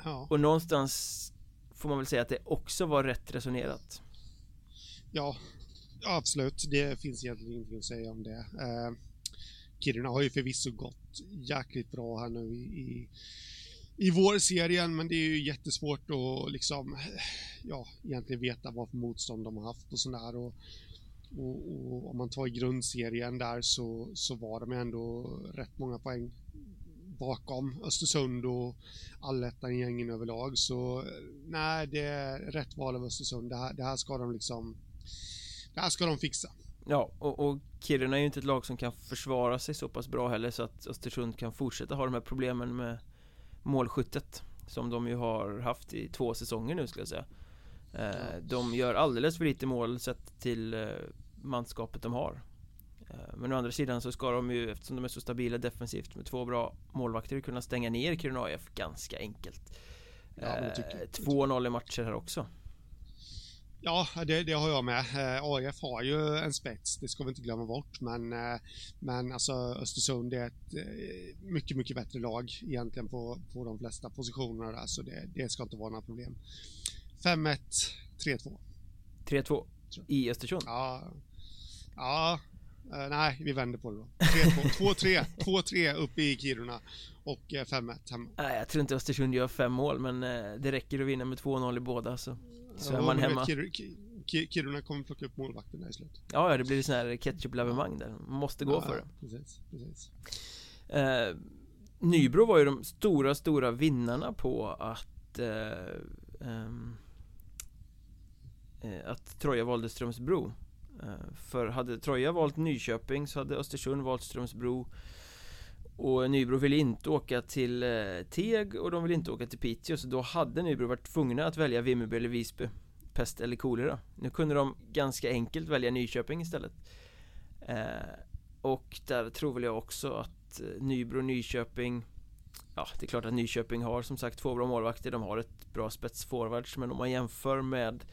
Ja. Och någonstans får man väl säga att det också var rätt resonerat. Ja, absolut. Det finns egentligen ingenting att säga om det. Kiruna har ju förvisso gått jäkligt bra här nu i i vår serien, men det är ju jättesvårt att liksom, ja, egentligen veta vad för motstånd de har haft och sådär. Och om man tar i grundserien där så var de ändå rätt många poäng bakom Östersund och Allettan i gängen överlag. Så nej, det är rätt val av Östersund. Det här ska de liksom, det här ska de fixa. Ja, och Kiruna är ju inte ett lag som kan försvara sig så pass bra heller, så att Östersund kan fortsätta ha de här problemen med målskyttet som de ju har haft i 2 säsonger nu, skulle jag säga. De gör alldeles för lite mål sett till manskapet de har. Men å andra sidan så ska de ju, eftersom de är så stabila defensivt med 2 bra målvakter, kunna stänga ner Kiruna IF ganska enkelt. Ja, 2-0 i matcher här också. Ja, det har jag med. AIF har ju en spets, det ska vi inte glömma bort. Men alltså Östersund är ett mycket, mycket bättre lag egentligen på de flesta positionerna där, så det ska inte vara några problem. 5-1, 3-2. 3-2 i Östersund? Ja. Nej, vi vänder på det då. 3-2, 2-3 uppe i Kiruna och 5-1 hemma. Nej, jag tror inte Östersund gör 5 mål, men det räcker att vinna med 2-0 i båda, så är man hemma. Kiruna kommer plocka upp målvakten där i slut. Ja, det blir ju sån här ketchup-lavemang där. Man måste gå för det. Precis. Nybro var ju de stora vinnarna på att Troja valde Strömsbro. För hade Troja valt Nyköping så hade Östersund valt Strömsbro, och Nybro ville inte åka till Teg och de ville inte åka till Piteå, så då hade Nybro varit tvungna att välja Vimmerby eller Visby, pest eller kolera. Nu kunde de ganska enkelt välja Nyköping istället, och där tror väl jag också att Nybro och Nyköping, ja, det är klart att Nyköping har som sagt 2 bra målvakter, de har ett bra spetsforwards, men om man jämför med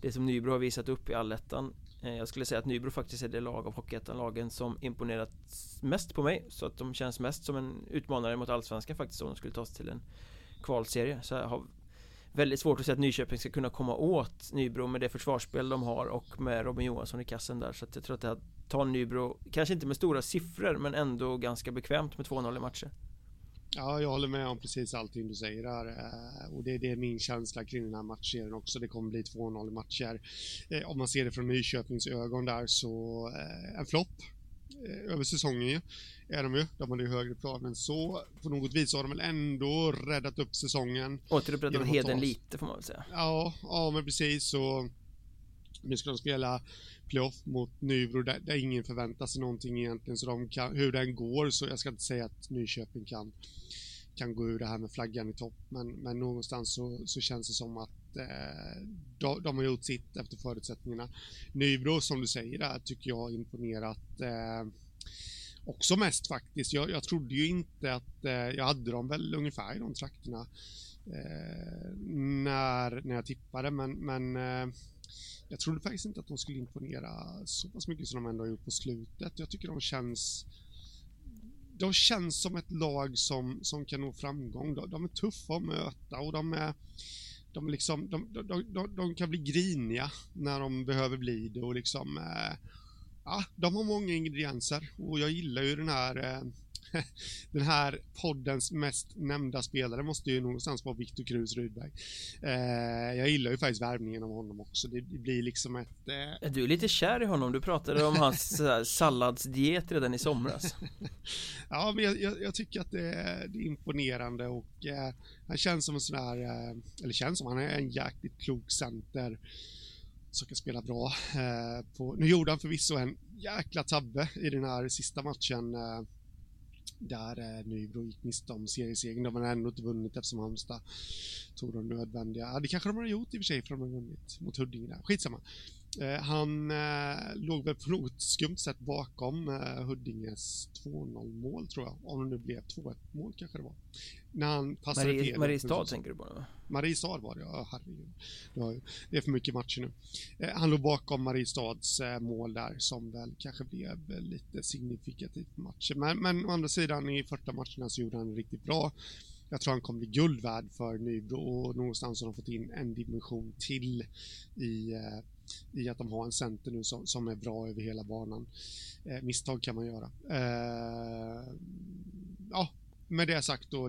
det som Nybro har visat upp i Allettan, jag skulle säga att Nybro faktiskt är det lag av Hockeyallsvenskan som imponerat mest på mig, så att de känns mest som en utmanare mot allsvenskan faktiskt, om de skulle tas till en kvalserie. Så jag har väldigt svårt att se att Nyköping ska kunna komma åt Nybro med det försvarsspel de har och med Robin Johansson i kassen där, så att jag tror att det tar Nybro, kanske inte med stora siffror, men ändå ganska bekvämt med 2-0 i matcher. Ja, jag håller med om precis allting du säger där, och det är min känsla kring den här matchen också. Det kommer bli 2-0 matcher. Om man ser det från Nyköpings ögon där, så en flopp över säsongen är de ju. De hade ju högre planen, så på något vis har de väl ändå räddat upp säsongen. Återupprättat heden lite, får man väl säga. Ja men precis. Så nu ska de spela playoff mot Nybro där ingen förväntar sig någonting egentligen, så de kan, hur den går, så jag ska inte säga att Nyköping kan gå ur det här med flaggan i topp, men någonstans så känns det som att de har gjort sitt efter förutsättningarna. Nybro, som du säger där, tycker jag har imponerat också mest faktiskt. Jag trodde ju inte att jag hade dem väl ungefär i de trakterna när jag tippade, men jag trodde faktiskt inte att de skulle imponera så pass mycket som de ändå har gjort på slutet. Jag tycker de känns som ett lag som kan nå framgång. De är tuffa att möta, och de kan bli griniga när de behöver bli det, och liksom, ja, de har många ingredienser, och jag gillar ju den här poddens mest nämnda spelare måste ju någonstans vara Victor Krus Rydberg. Jag gillar ju faktiskt värvningen av honom också. Det blir liksom ett... Du är lite kär i honom. Du pratade om hans salladsdiet redan i somras. Ja, men jag tycker att det är imponerande, och han känns som en sån här... han är en jäkligt klok center som kan spela bra. Nu gjorde han förvisso en jäkla tabbe i den här sista matchen, där Nybro gick miste om seriesegern. De har ändå inte vunnit eftersom Halmstad tog de nödvändiga. Det kanske de har gjort i och för sig, för de har vunnit mot Huddinge där. Skitsamma. Han låg väl på något skumt sätt bakom Huddinges 2-0-mål, tror jag. Om det nu blev 2-1-mål kanske det var. När han passade till Mariestad, tänker du på det? Mariestad var det, ja, herregud. Det är för mycket matcher nu. Han låg bakom Mariestads mål där, som väl kanske blev lite signifikativt för matchen. Men å andra sidan, i första matcherna så gjorde han riktigt bra. Jag tror han kommer bli guldvärd för Nybro, och någonstans har de fått in en dimension till i att de har en center nu som är bra över hela banan. Misstag kan man göra. Ja, med det sagt då,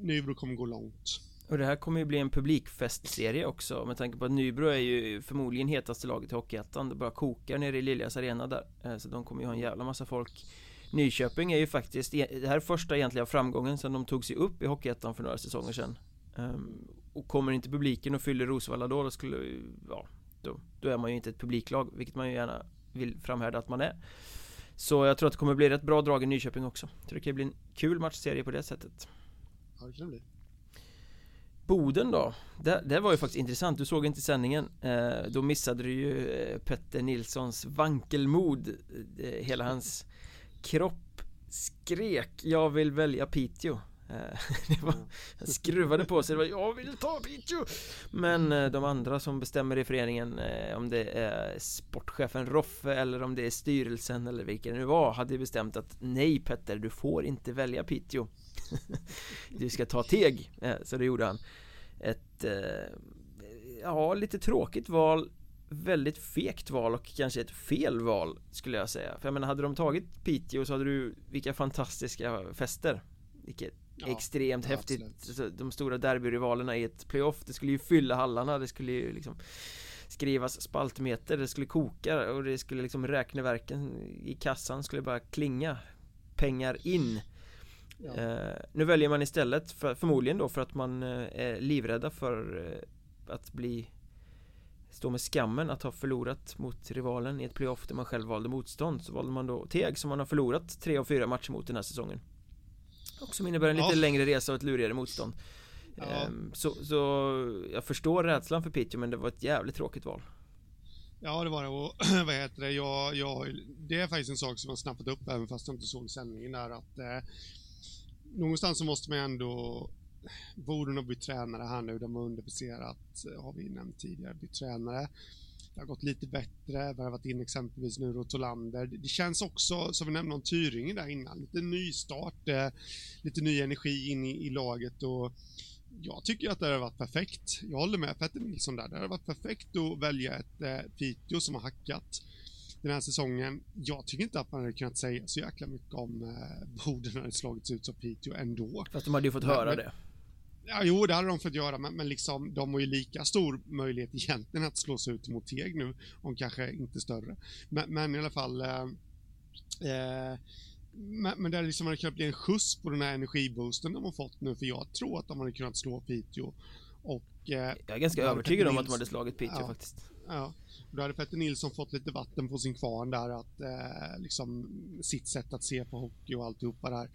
Nybro kommer gå långt. Och det här kommer ju bli en publikfestserie också, med tanke på att Nybro är ju förmodligen hetaste laget i Hockeyallsvenskan. Det bara kokar nere i Liljas arena där, så de kommer ju ha en jävla massa folk. Nyköping är ju faktiskt, det här första egentliga framgången sedan de tog sig upp i Hockeyallsvenskan för några säsonger sedan. Och kommer inte publiken och fyller Rosvalla då, då är man ju inte ett publiklag, vilket man ju gärna vill framhärda att man är. Så jag tror att det kommer bli rätt bra drag i Nyköping också. Jag tror det kan bli en kul matchserie på det sättet. Ja, det kan bli. Boden då, det var ju faktiskt intressant. Du såg inte sändningen, då missade du ju Petter Nilssons vankelmod. Hela hans kropp skrek, jag vill välja Piteå. Han skruvade på sig, jag vill ta Piteå. Men de andra som bestämmer i föreningen, om det är sportchefen Roffe eller om det är styrelsen eller vilken det nu var, hade bestämt att nej Petter, du får inte välja Piteå, du ska ta Teg. Så det gjorde han. Ett lite tråkigt val, väldigt fekt val och kanske ett fel val skulle jag säga. För jag menar, hade de tagit Piteå så hade du, vilka fantastiska fester, vilket extremt häftigt. Absolut. De stora derbyrivalerna i ett playoff, det skulle ju fylla hallarna, det skulle ju liksom skrivas spaltmeter, det skulle koka och det skulle liksom, räkneverken i kassan skulle bara klinga, pengar in. Nu väljer man istället, förmodligen då för att man är livrädda för att stå med skammen att ha förlorat mot rivalen i ett playoff där man själv valde motstånd, så valde man då Teg som man har förlorat 3 av 4 matcher mot den här säsongen. Och som innebär en lite längre resa och ett lurigare motstånd. Så jag förstår rädslan för Piteå, men det var ett jävligt tråkigt val. Ja, det var det. Och vad heter det? Det är faktiskt en sak som jag snappat upp även fast jag inte såg sändningen där. Att, någonstans så måste man ändå... Boden har bytt tränare här nu. De har underpresterat, har vi nämnt tidigare, bytt tränare. Det har gått lite bättre. Vi har varit in exempelvis nu och Tolander. Det känns också, som vi nämnde om Tyring där innan, lite ny start, lite ny energi in i laget. Och jag tycker att det har varit perfekt. Jag håller med Petter Nilsson där. Det har varit perfekt att välja ett Piteå som har hackat den här säsongen. Jag tycker inte att man hade kunnat säga så jäkla mycket om Boden hade slagits ut som Piteå ändå. Fast de hade ju fått höra det. Ja, jo, det hade de fått göra, men liksom, de har ju lika stor möjlighet egentligen att slås ut mot Teg nu, om kanske inte större. Men i alla fall, men det är liksom, hade kunnat bli en skjuts på den här energiboosten de har fått nu, för jag tror att de hade kunnat slå Piteå. Jag är ganska övertygad om att de hade slagit Piteå faktiskt. Ja, och då hade Petter Nilsson fått lite vatten på sin kvarn där, att liksom sitt sätt att se på hockey och alltihopa där.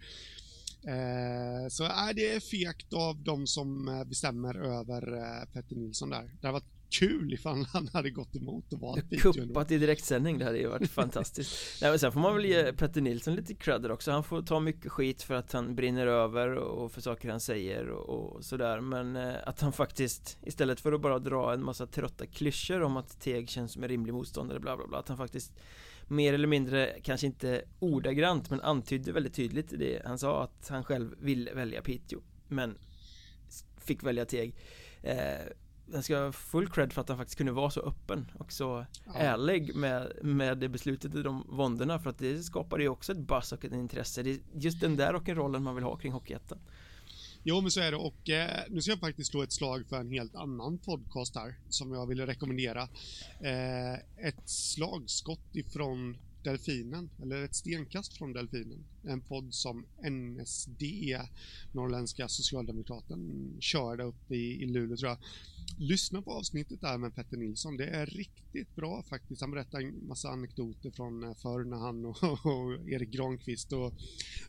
Så är det fegt av de som bestämmer över Petter Nilsson där. Det har varit kul ifall han hade gått emot och valt Piteå. Kuppat i direktsändning, det hade ju varit fantastiskt. Nej, men sen får man väl ge Petter Nilsson lite credder också. Han får ta mycket skit för att han brinner över och för saker han säger och sådär. Men att han faktiskt, istället för att bara dra en massa trötta klyschor om att Teg känns som en rimlig motståndare, bla bla bla, att han faktiskt mer eller mindre, kanske inte ordagrant, men antydde väldigt tydligt i det han sa, att han själv vill välja Piteå men fick välja Teg. Han ska ha full cred för att han faktiskt kunde vara så öppen och så ärlig med det beslutet i de vånderna, för att det skapade ju också ett buzz och ett intresse. Det är just den där och en rollen man vill ha kring Hockeyallsvenskan. Jo, men så är det, och nu ska jag faktiskt slå ett slag för en helt annan podcast här som jag ville rekommendera. Ett slagskott ifrån Delfinen, eller ett stenkast från Delfinen. En podd som NSD, Norrländska Socialdemokraten, körde upp i Luleå tror jag. Lyssna på avsnittet där med Petter Nilsson. Det är riktigt bra faktiskt. Han berättar en massa anekdoter från förr när han och Erik Granqvist och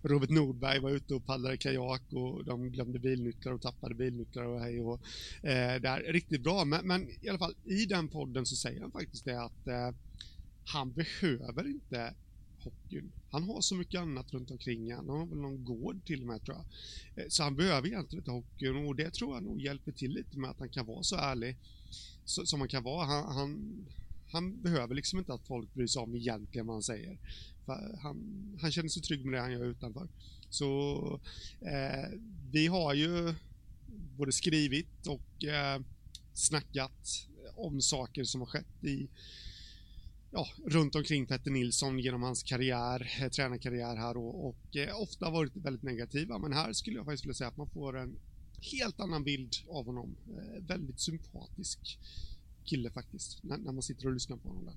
Robert Nordberg var ute och paddlade kajak och de glömde bilnycklar och tappade bilnycklar och hej och det är riktigt bra. Men i alla fall i den podden så säger han faktiskt det att han behöver inte hockeyn. Han har så mycket annat runt omkring. Han har väl någon gård till och med tror jag. Så han behöver egentligen inte hockeyn, och det tror jag nog hjälper till lite med att han kan vara så ärlig som han kan vara. Han behöver liksom inte att folk bryr sig om egentligen vad han säger. Han känner sig trygg med det han gör utanför. Så vi har ju både skrivit och snackat om saker som har skett i ja, runt omkring Petter Nilsson genom hans karriär, tränarkarriär här, och ofta varit väldigt negativa, men här skulle jag faktiskt vilja säga att man får en helt annan bild av honom. Väldigt sympatisk kille faktiskt, när man sitter och lyssnar på honom där.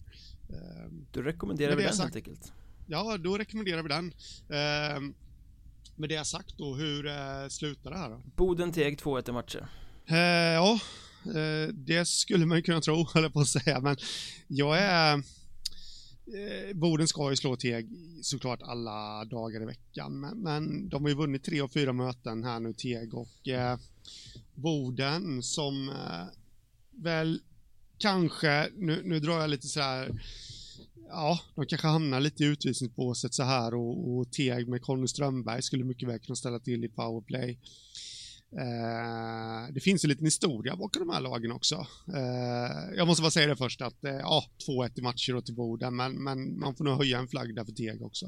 Du rekommenderar vi den helt enkelt? Ja, då rekommenderar vi den. Med det jag sagt då, hur slutar det här då? Boden teg 2-1 i matcher. Ja, det skulle man ju kunna tro, eller på att säga, men jag är... Boden ska ju slå Teg såklart alla dagar i veckan, men de har ju vunnit 3 av 4 möten här nu, Teg, och Boden som väl kanske, nu drar jag lite så här, ja, de kanske hamnar lite i utvisningsbåset så här, och Teg med Conny Strömberg skulle mycket väl kunna ställa till i powerplay. Det finns ju lite historia bakom de här lagen också. Jag måste bara säga det först att ja, 2-1 i matcher och till Boden, men man får nog höja en flagg där för Teg också.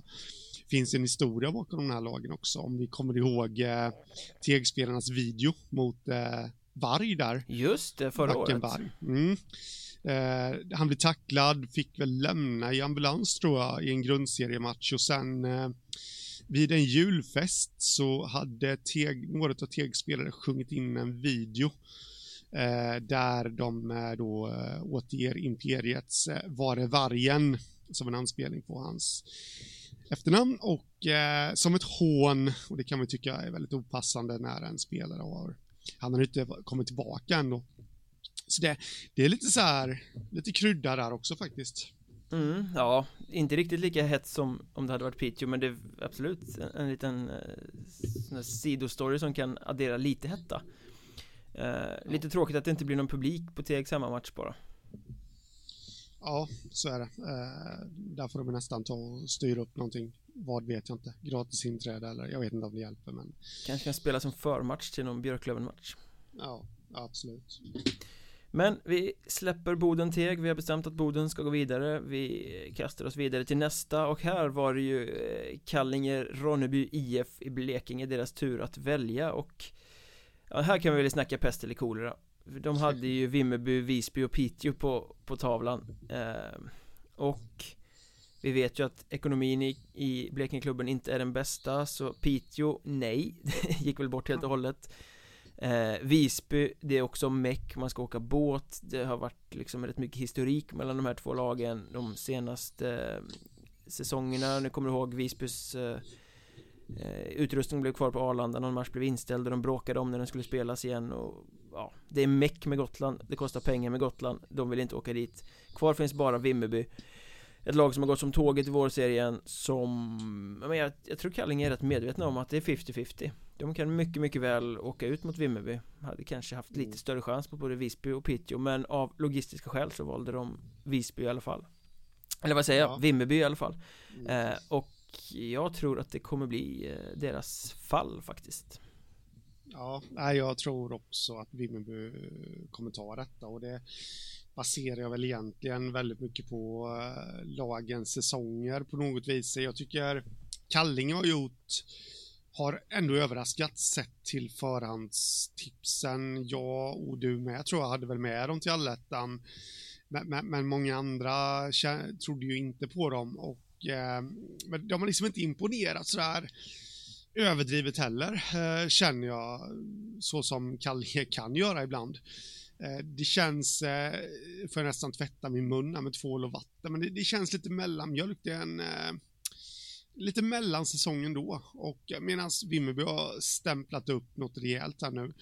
Det finns en historia bakom de här lagen också. Om vi kommer ihåg Tegspelarnas video mot Varg där. Just det, förra Backenberg. Året. Mm. Han blev tacklad, fick väl lämna i ambulans tror jag i en grundseriematch, och sen... vid en julfest så hade några av Teg-spelare sjungit in en video där de då återger Imperiets Vare Vargen som en anspelning på hans efternamn, och som ett hån, och det kan man tycka är väldigt opassande när en spelare han har inte kommit tillbaka ändå. Så det är lite så här, lite krydda där också faktiskt. Mm, ja, inte riktigt lika hett som om det hade varit Piteå, men det är absolut en liten sidostory som kan addera lite hetta. Lite tråkigt att det inte blir någon publik på Teg samma match bara. Ja, så är det. Där får de nästan ta och styra upp någonting. Vad vet jag inte. Gratis inträde eller jag vet inte om det hjälper. Men... kanske kan spela som förmatch till någon Björklöven-match. Ja, absolut. Men vi släpper Boden Teg, vi har bestämt att Boden ska gå vidare, vi kastar oss vidare till nästa, och här var det ju Kallinge-Ronneby IF i Blekinge, deras tur att välja, och ja, här kan vi väl snacka pest eller kolera. De hade ju Vimmerby, Visby och Piteå på tavlan, och vi vet ju att ekonomin i Blekingeklubben inte är den bästa, så Piteå, nej, gick väl bort helt och hållet. Visby, det är också meck, man ska åka båt, det har varit liksom rätt mycket historik mellan de här två lagen de senaste säsongerna. Nu kommer du ihåg Visbys utrustning blev kvar på Arlanda, någon match blev inställd och de bråkade om när den skulle spelas igen, och ja, det är meck med Gotland, det kostar pengar med Gotland, de vill inte åka dit. Kvar finns bara Vimmerby, ett lag som har gått som tåget i vår serien, som jag tror Kallinge är rätt medvetna om att det är 50-50. De kan mycket, mycket väl åka ut mot Vimmerby. Hade kanske haft lite större chans på både Visby och Piteå, men av logistiska skäl så valde de Visby i alla fall. Eller vad säger jag? Vimmerby i alla fall. Och jag tror att det kommer bli deras fall faktiskt. Ja, jag tror också att Vimmerby kommer ta detta, och det baserar jag väl egentligen väldigt mycket på lagens säsonger på något vis. Jag tycker Kallinge har ändå överraskat sett till förhandstipsen. Jag och du med, jag tror jag hade väl med dem till Allettan, men många andra trodde ju inte på dem, och men de har liksom inte imponerat sådär överdrivet heller, känner jag, så som Kallinge kan göra ibland. Det känns, får jag nästan tvätta min munna med tvål och vatten, men det känns lite mellanmjölk, det är en lite mellansäsongen då, och medan Vimmerby har stämplat upp något rejält här nu,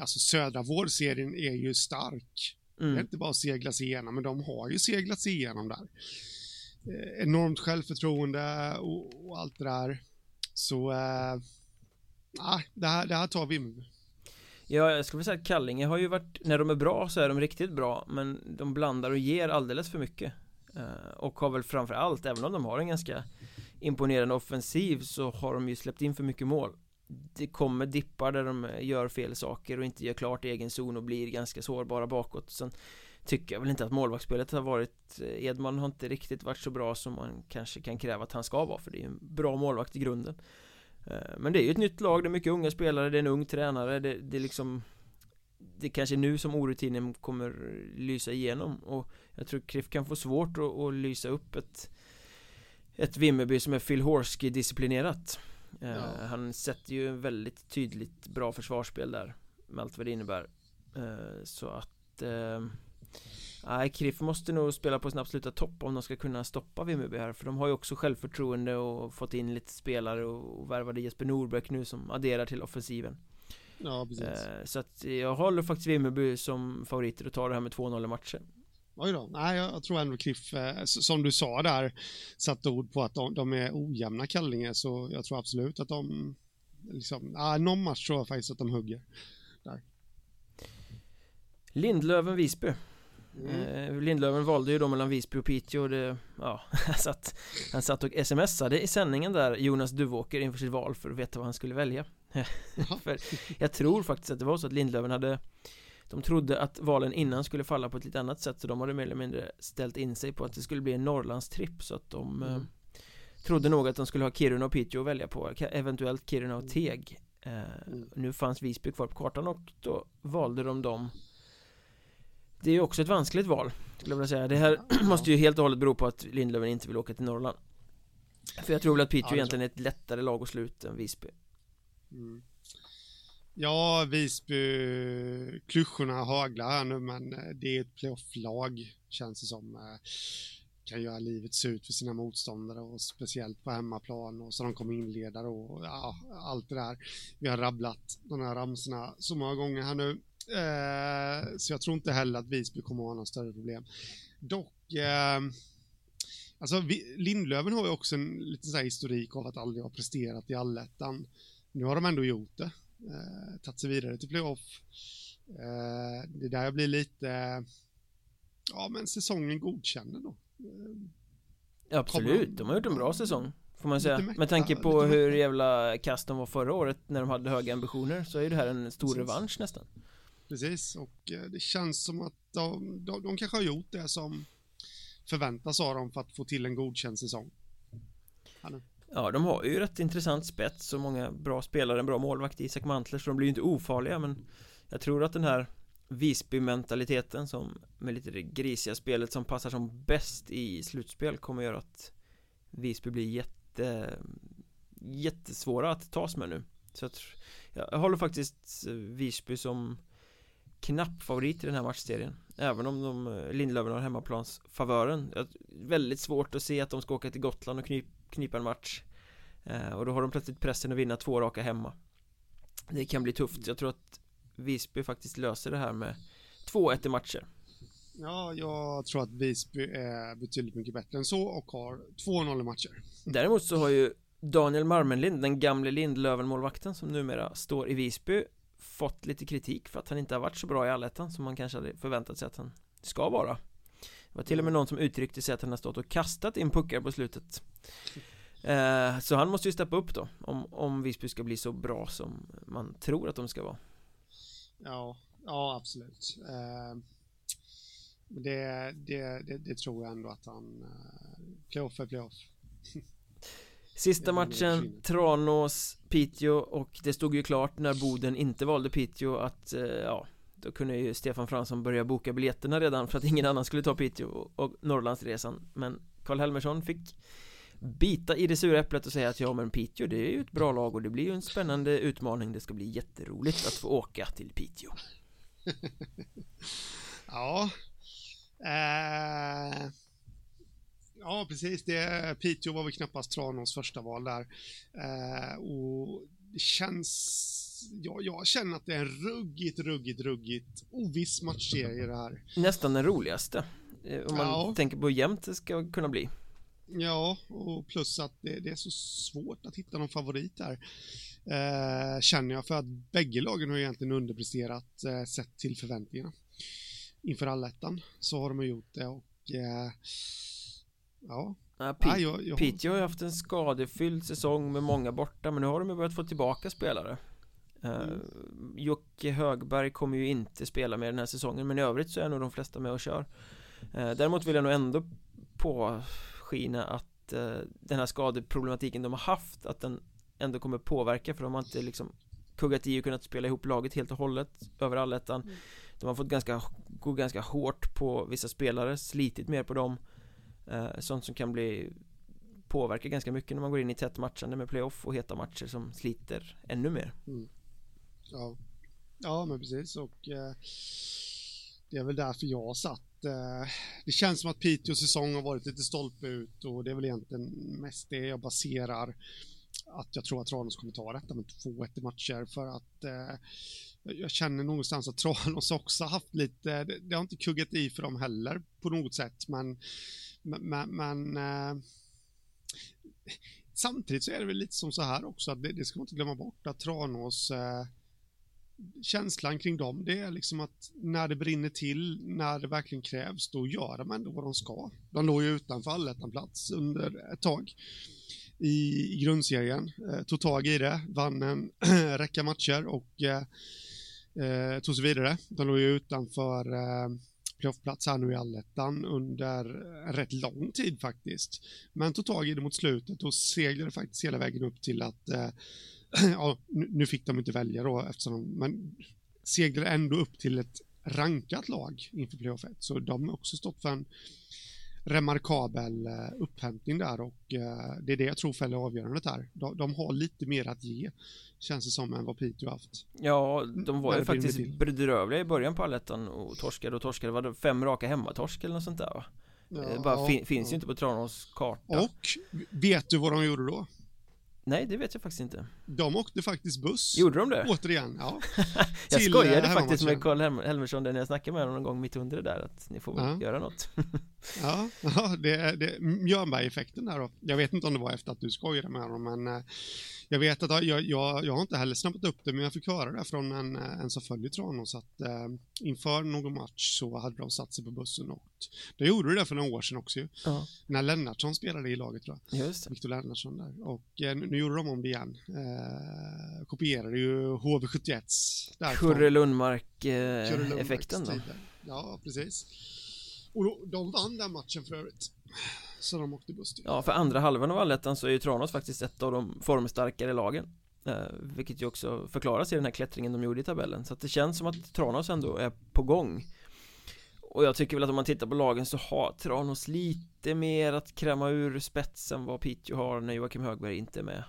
alltså södra vårserien är ju stark, det är inte bara att segla sig igenom, men de har ju seglat sig igenom där, enormt självförtroende och allt det där, så det här tar Vimmerby. Ja, jag skulle säga att Kallinge har ju varit, när de är bra så är de riktigt bra, men de blandar och ger alldeles för mycket. Och har väl framförallt, även om de har en ganska imponerande offensiv, så har de ju släppt in för mycket mål. Det kommer dippar där de gör fel saker och inte gör klart i egen zon och blir ganska sårbara bakåt. Sen tycker jag väl inte att målvaktsspelet har varit, Edman har inte riktigt varit så bra som man kanske kan kräva att han ska vara, för det är en bra målvakt i grunden. Men det är ju ett nytt lag, det är mycket unga spelare, det är en ung tränare, det är liksom det kanske är nu som orutinen kommer lysa igenom, och jag tror KRIF kan få svårt att lysa upp ett Vimmerby som är Phil Horsky-disciplinerat. Ja. Han sätter ju väldigt tydligt bra försvarsspel där, med allt vad det innebär. Så att KRIF måste nog spela på sin absoluta topp om de ska kunna stoppa Vimmerby här, för de har ju också självförtroende och fått in lite spelare och värvade Jesper Norbeck nu som adderar till offensiven. Ja, precis. Så att jag håller faktiskt Vimmerby som favoriter och tar det här med 2-0 matcher. Oj då. Nej, jag tror ändå KRIF, som du sa där, satt ord på att de är ojämna Kallinge, så jag tror absolut att de liksom, någon match tror jag faktiskt att de hugger där. Lindlöven-Visby. Lindlöven valde ju då mellan Visby och Piteå, och det, han satt och smsade i sändningen där, Jonas Duvåker, inför sitt val för att veta vad han skulle välja. För jag tror faktiskt att det var så att Lindlöven de trodde att valen innan skulle falla på ett lite annat sätt, så de hade mer eller mindre ställt in sig på att det skulle bli en Norrlandstripp, så att de trodde nog att de skulle ha Kiruna och Piteå att välja på, eventuellt Kiruna och Teg. Nu fanns Visby kvar på kartan och då valde de dem. Det är ju också ett vanskligt val, skulle jag vilja säga. Det här måste ju helt och hållet bero på att Lindlöven inte vill åka till Norrland. För jag tror väl att Piteå egentligen är ett lättare lag att sluta än Visby. Mm. Ja, Visby-klyschorna haglar här nu, men det är ett playoff-lag, känns det som. Kan göra livet surt för sina motståndare, och speciellt på hemmaplan, och så de kommer inleda och allt det där. Vi har rabblat de här ramsorna så många gånger här nu. Så jag tror inte heller att Visby kommer att ha några större problem. Dock Lindlöven har ju också en liten så här historik av att aldrig ha presterat i Allettan. Nu har de ändå gjort det, tagit sig vidare till playoff. Det där blir lite men säsongen godkänner då. Absolut, de har gjort en bra säsong, får man säga. Mäkta, med tanke på hur jävla kast de var förra året när de hade höga ambitioner, så är det här en stor revansch nästan. Precis, och det känns som att de kanske har gjort det som förväntas av dem för att få till en godkänd säsong. Ja, de har ju rätt intressant spets och många bra spelare, en bra målvakt Isak Mantler, så de blir ju inte ofarliga, men jag tror att den här Visby-mentaliteten som, med lite det grisiga spelet som passar som bäst i slutspel, kommer göra att Visby blir jättesvåra att tas med nu. Så jag håller faktiskt Visby som knapp favorit i den här matchserien, även om Lindlöven har hemmaplansfavören. Väldigt svårt att se att de ska åka till Gotland och knipa en match, och då har de plötsligt pressen att vinna 2 raka hemma. Det kan bli tufft. Jag tror att Visby faktiskt löser det här med 2-1 i matcher. Ja, jag tror att Visby är betydligt mycket bättre än så och har 2-0 i matcher. Däremot så har ju Daniel Marmenlind, den gamle Lindlöven-målvakten som numera står i Visby, fått lite kritik för att han inte har varit så bra i Allettan som man kanske hade förväntat sig att han ska vara. Det var till och med någon som uttryckte sig att han har stått och kastat in puckar på slutet. Så han måste ju steppa upp då, om Visby ska bli så bra som man tror att de ska vara. Ja, absolut. Det tror jag ändå att han playoff. Sista matchen, Tranås-Piteå, och det stod ju klart när Boden inte valde Piteå att då kunde ju Stefan Fransson börja boka biljetterna redan för att ingen annan skulle ta Piteå och Norrlandsresan. Men Carl Helmersson fick bita i det sura äpplet och säga att men Piteå, det är ju ett bra lag och det blir ju en spännande utmaning. Det ska bli jätteroligt att få åka till Piteå. Ja, precis. Piteå var väl knappast Tranås första val där. Och det känns... Jag känner att det är en ruggigt oviss matchserie det här. Nästan den roligaste. Om man tänker på hur jämnt det ska kunna bli. Ja, och plus att det är så svårt att hitta någon favorit där. Känner jag, för att bägge lagen har egentligen underpresterat sett till förväntningarna. Inför Allettan så har de gjort det, och... Piteå har ju haft en skadefylld säsong med många borta, men nu har de ju börjat få tillbaka spelare. Jocke Högberg kommer ju inte spela med den här säsongen, men i övrigt så är nog de flesta med och kör. Däremot vill jag nog ändå påskina att den här skadeproblematiken de har haft, att den ändå kommer påverka, för de har inte liksom kuggat i och kunnat spela ihop laget helt och hållet över Allettan. De har fått gå ganska hårt på vissa spelare, slitit mer på dem. Sånt som kan påverka ganska mycket när man går in i tätt matchande med playoff och heta matcher som sliter ännu mer. Ja, men precis. Och det är väl därför jag satt. Det känns som att Piteås säsong har varit lite stolpe ut, och det är väl egentligen mest det jag baserar att jag tror att Tranås kommer ta detta med 2-1 matcher, för att jag känner någonstans att Tranås också haft lite, det har inte kuggat i för dem heller på något sätt, men samtidigt så är det väl lite som så här också att det ska man inte glömma bort att Tranås känslan kring dem, det är liksom att när det brinner till, när det verkligen krävs, då gör man ändå vad de ska. De låg ju utanför Allettan plats under ett tag i grundserien, tog tag i det, vann en räcka matcher och tog sig vidare. De låg ju utanför playoffplats här nu i Allettan under en rätt lång tid faktiskt, men tog tag i det mot slutet och seglade faktiskt hela vägen upp till att ja, nu fick de inte välja då, eftersom man seglade ändå upp till ett rankat lag inför playoffet, så de har också stått för en remarkabel upphämtning där, och det är det jag tror fäller avgörandet här. De har lite mer att ge, känns det som, än vad Piteå haft. Ja, de var ju faktiskt bedrövliga i början på Allettan och torskade. Var det 5 raka hemmatorsk eller något sånt där, va? Finns ju inte på Tranås karta. Och vet du vad de gjorde då? Nej, det vet jag faktiskt inte. De åkte faktiskt buss. Gjorde de det? Återigen, ja. Jag skojade faktiskt med Carl Helmersson när jag snackade med honom någon gång mitt under det där, att ni får göra något. Ja, det Mjörnberg-effekten där då. Jag vet inte om det var efter att du skojade med honom, men jag vet att jag har inte heller snabbat upp det, men jag fick höra det från en som följer Tranås att inför någon match så hade de satt sig på bussen och det gjorde du det för några år sedan också ju. Ja. När Lennartsson spelade i laget, tror jag. Just det. Victor Lennartsson där. Och nu gjorde de om det igen. Kopierade ju HV71. Kurre Lundmark-effekten då. Ja, precis. Och de vann den matchen för övrigt. Så de åkte buss till. Ja, för andra halvan av Allettan så är ju Tranås faktiskt ett av de formstarkare lagen. Vilket ju också förklaras i den här klättringen de gjorde i tabellen. Så att det känns som att Tranås ändå är på gång. Och jag tycker väl att om man tittar på lagen så har Tranås lite mer att kräma ur spetsen vad Piteå har när Joakim Högberg inte är med.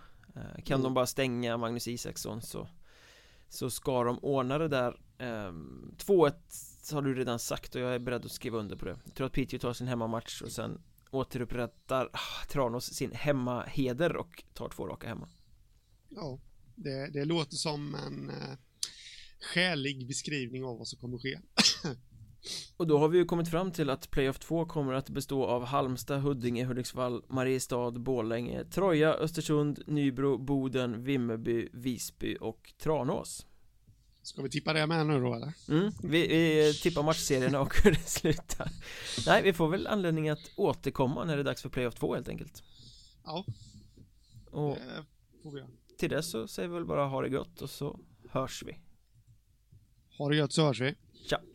Kan de bara stänga Magnus Isaksson så ska de ordna det där. 2-1 har du redan sagt och jag är beredd att skriva under på det. Jag tror att Piteå tar sin hemmamatch och sen återupprättar Tranås sin hemmaheder och tar 2 raka hemma. Ja, det låter som en skälig beskrivning av vad som kommer ske. Och då har vi ju kommit fram till att playoff 2 kommer att bestå av Halmstad, Huddinge, Hudiksvall, Mariestad, Borlänge, Troja, Östersund, Nybro, Boden, Vimmerby, Visby och Tranås. Ska vi tippa det med nu då eller? Vi tippar matchserierna och hur det slutar. Nej, vi får väl anledning att återkomma när det är dags för playoff 2 helt enkelt. Ja, och får vi göra. Till det så säger vi väl bara ha det gött och så hörs vi. Ha det gött så hörs vi. Tja.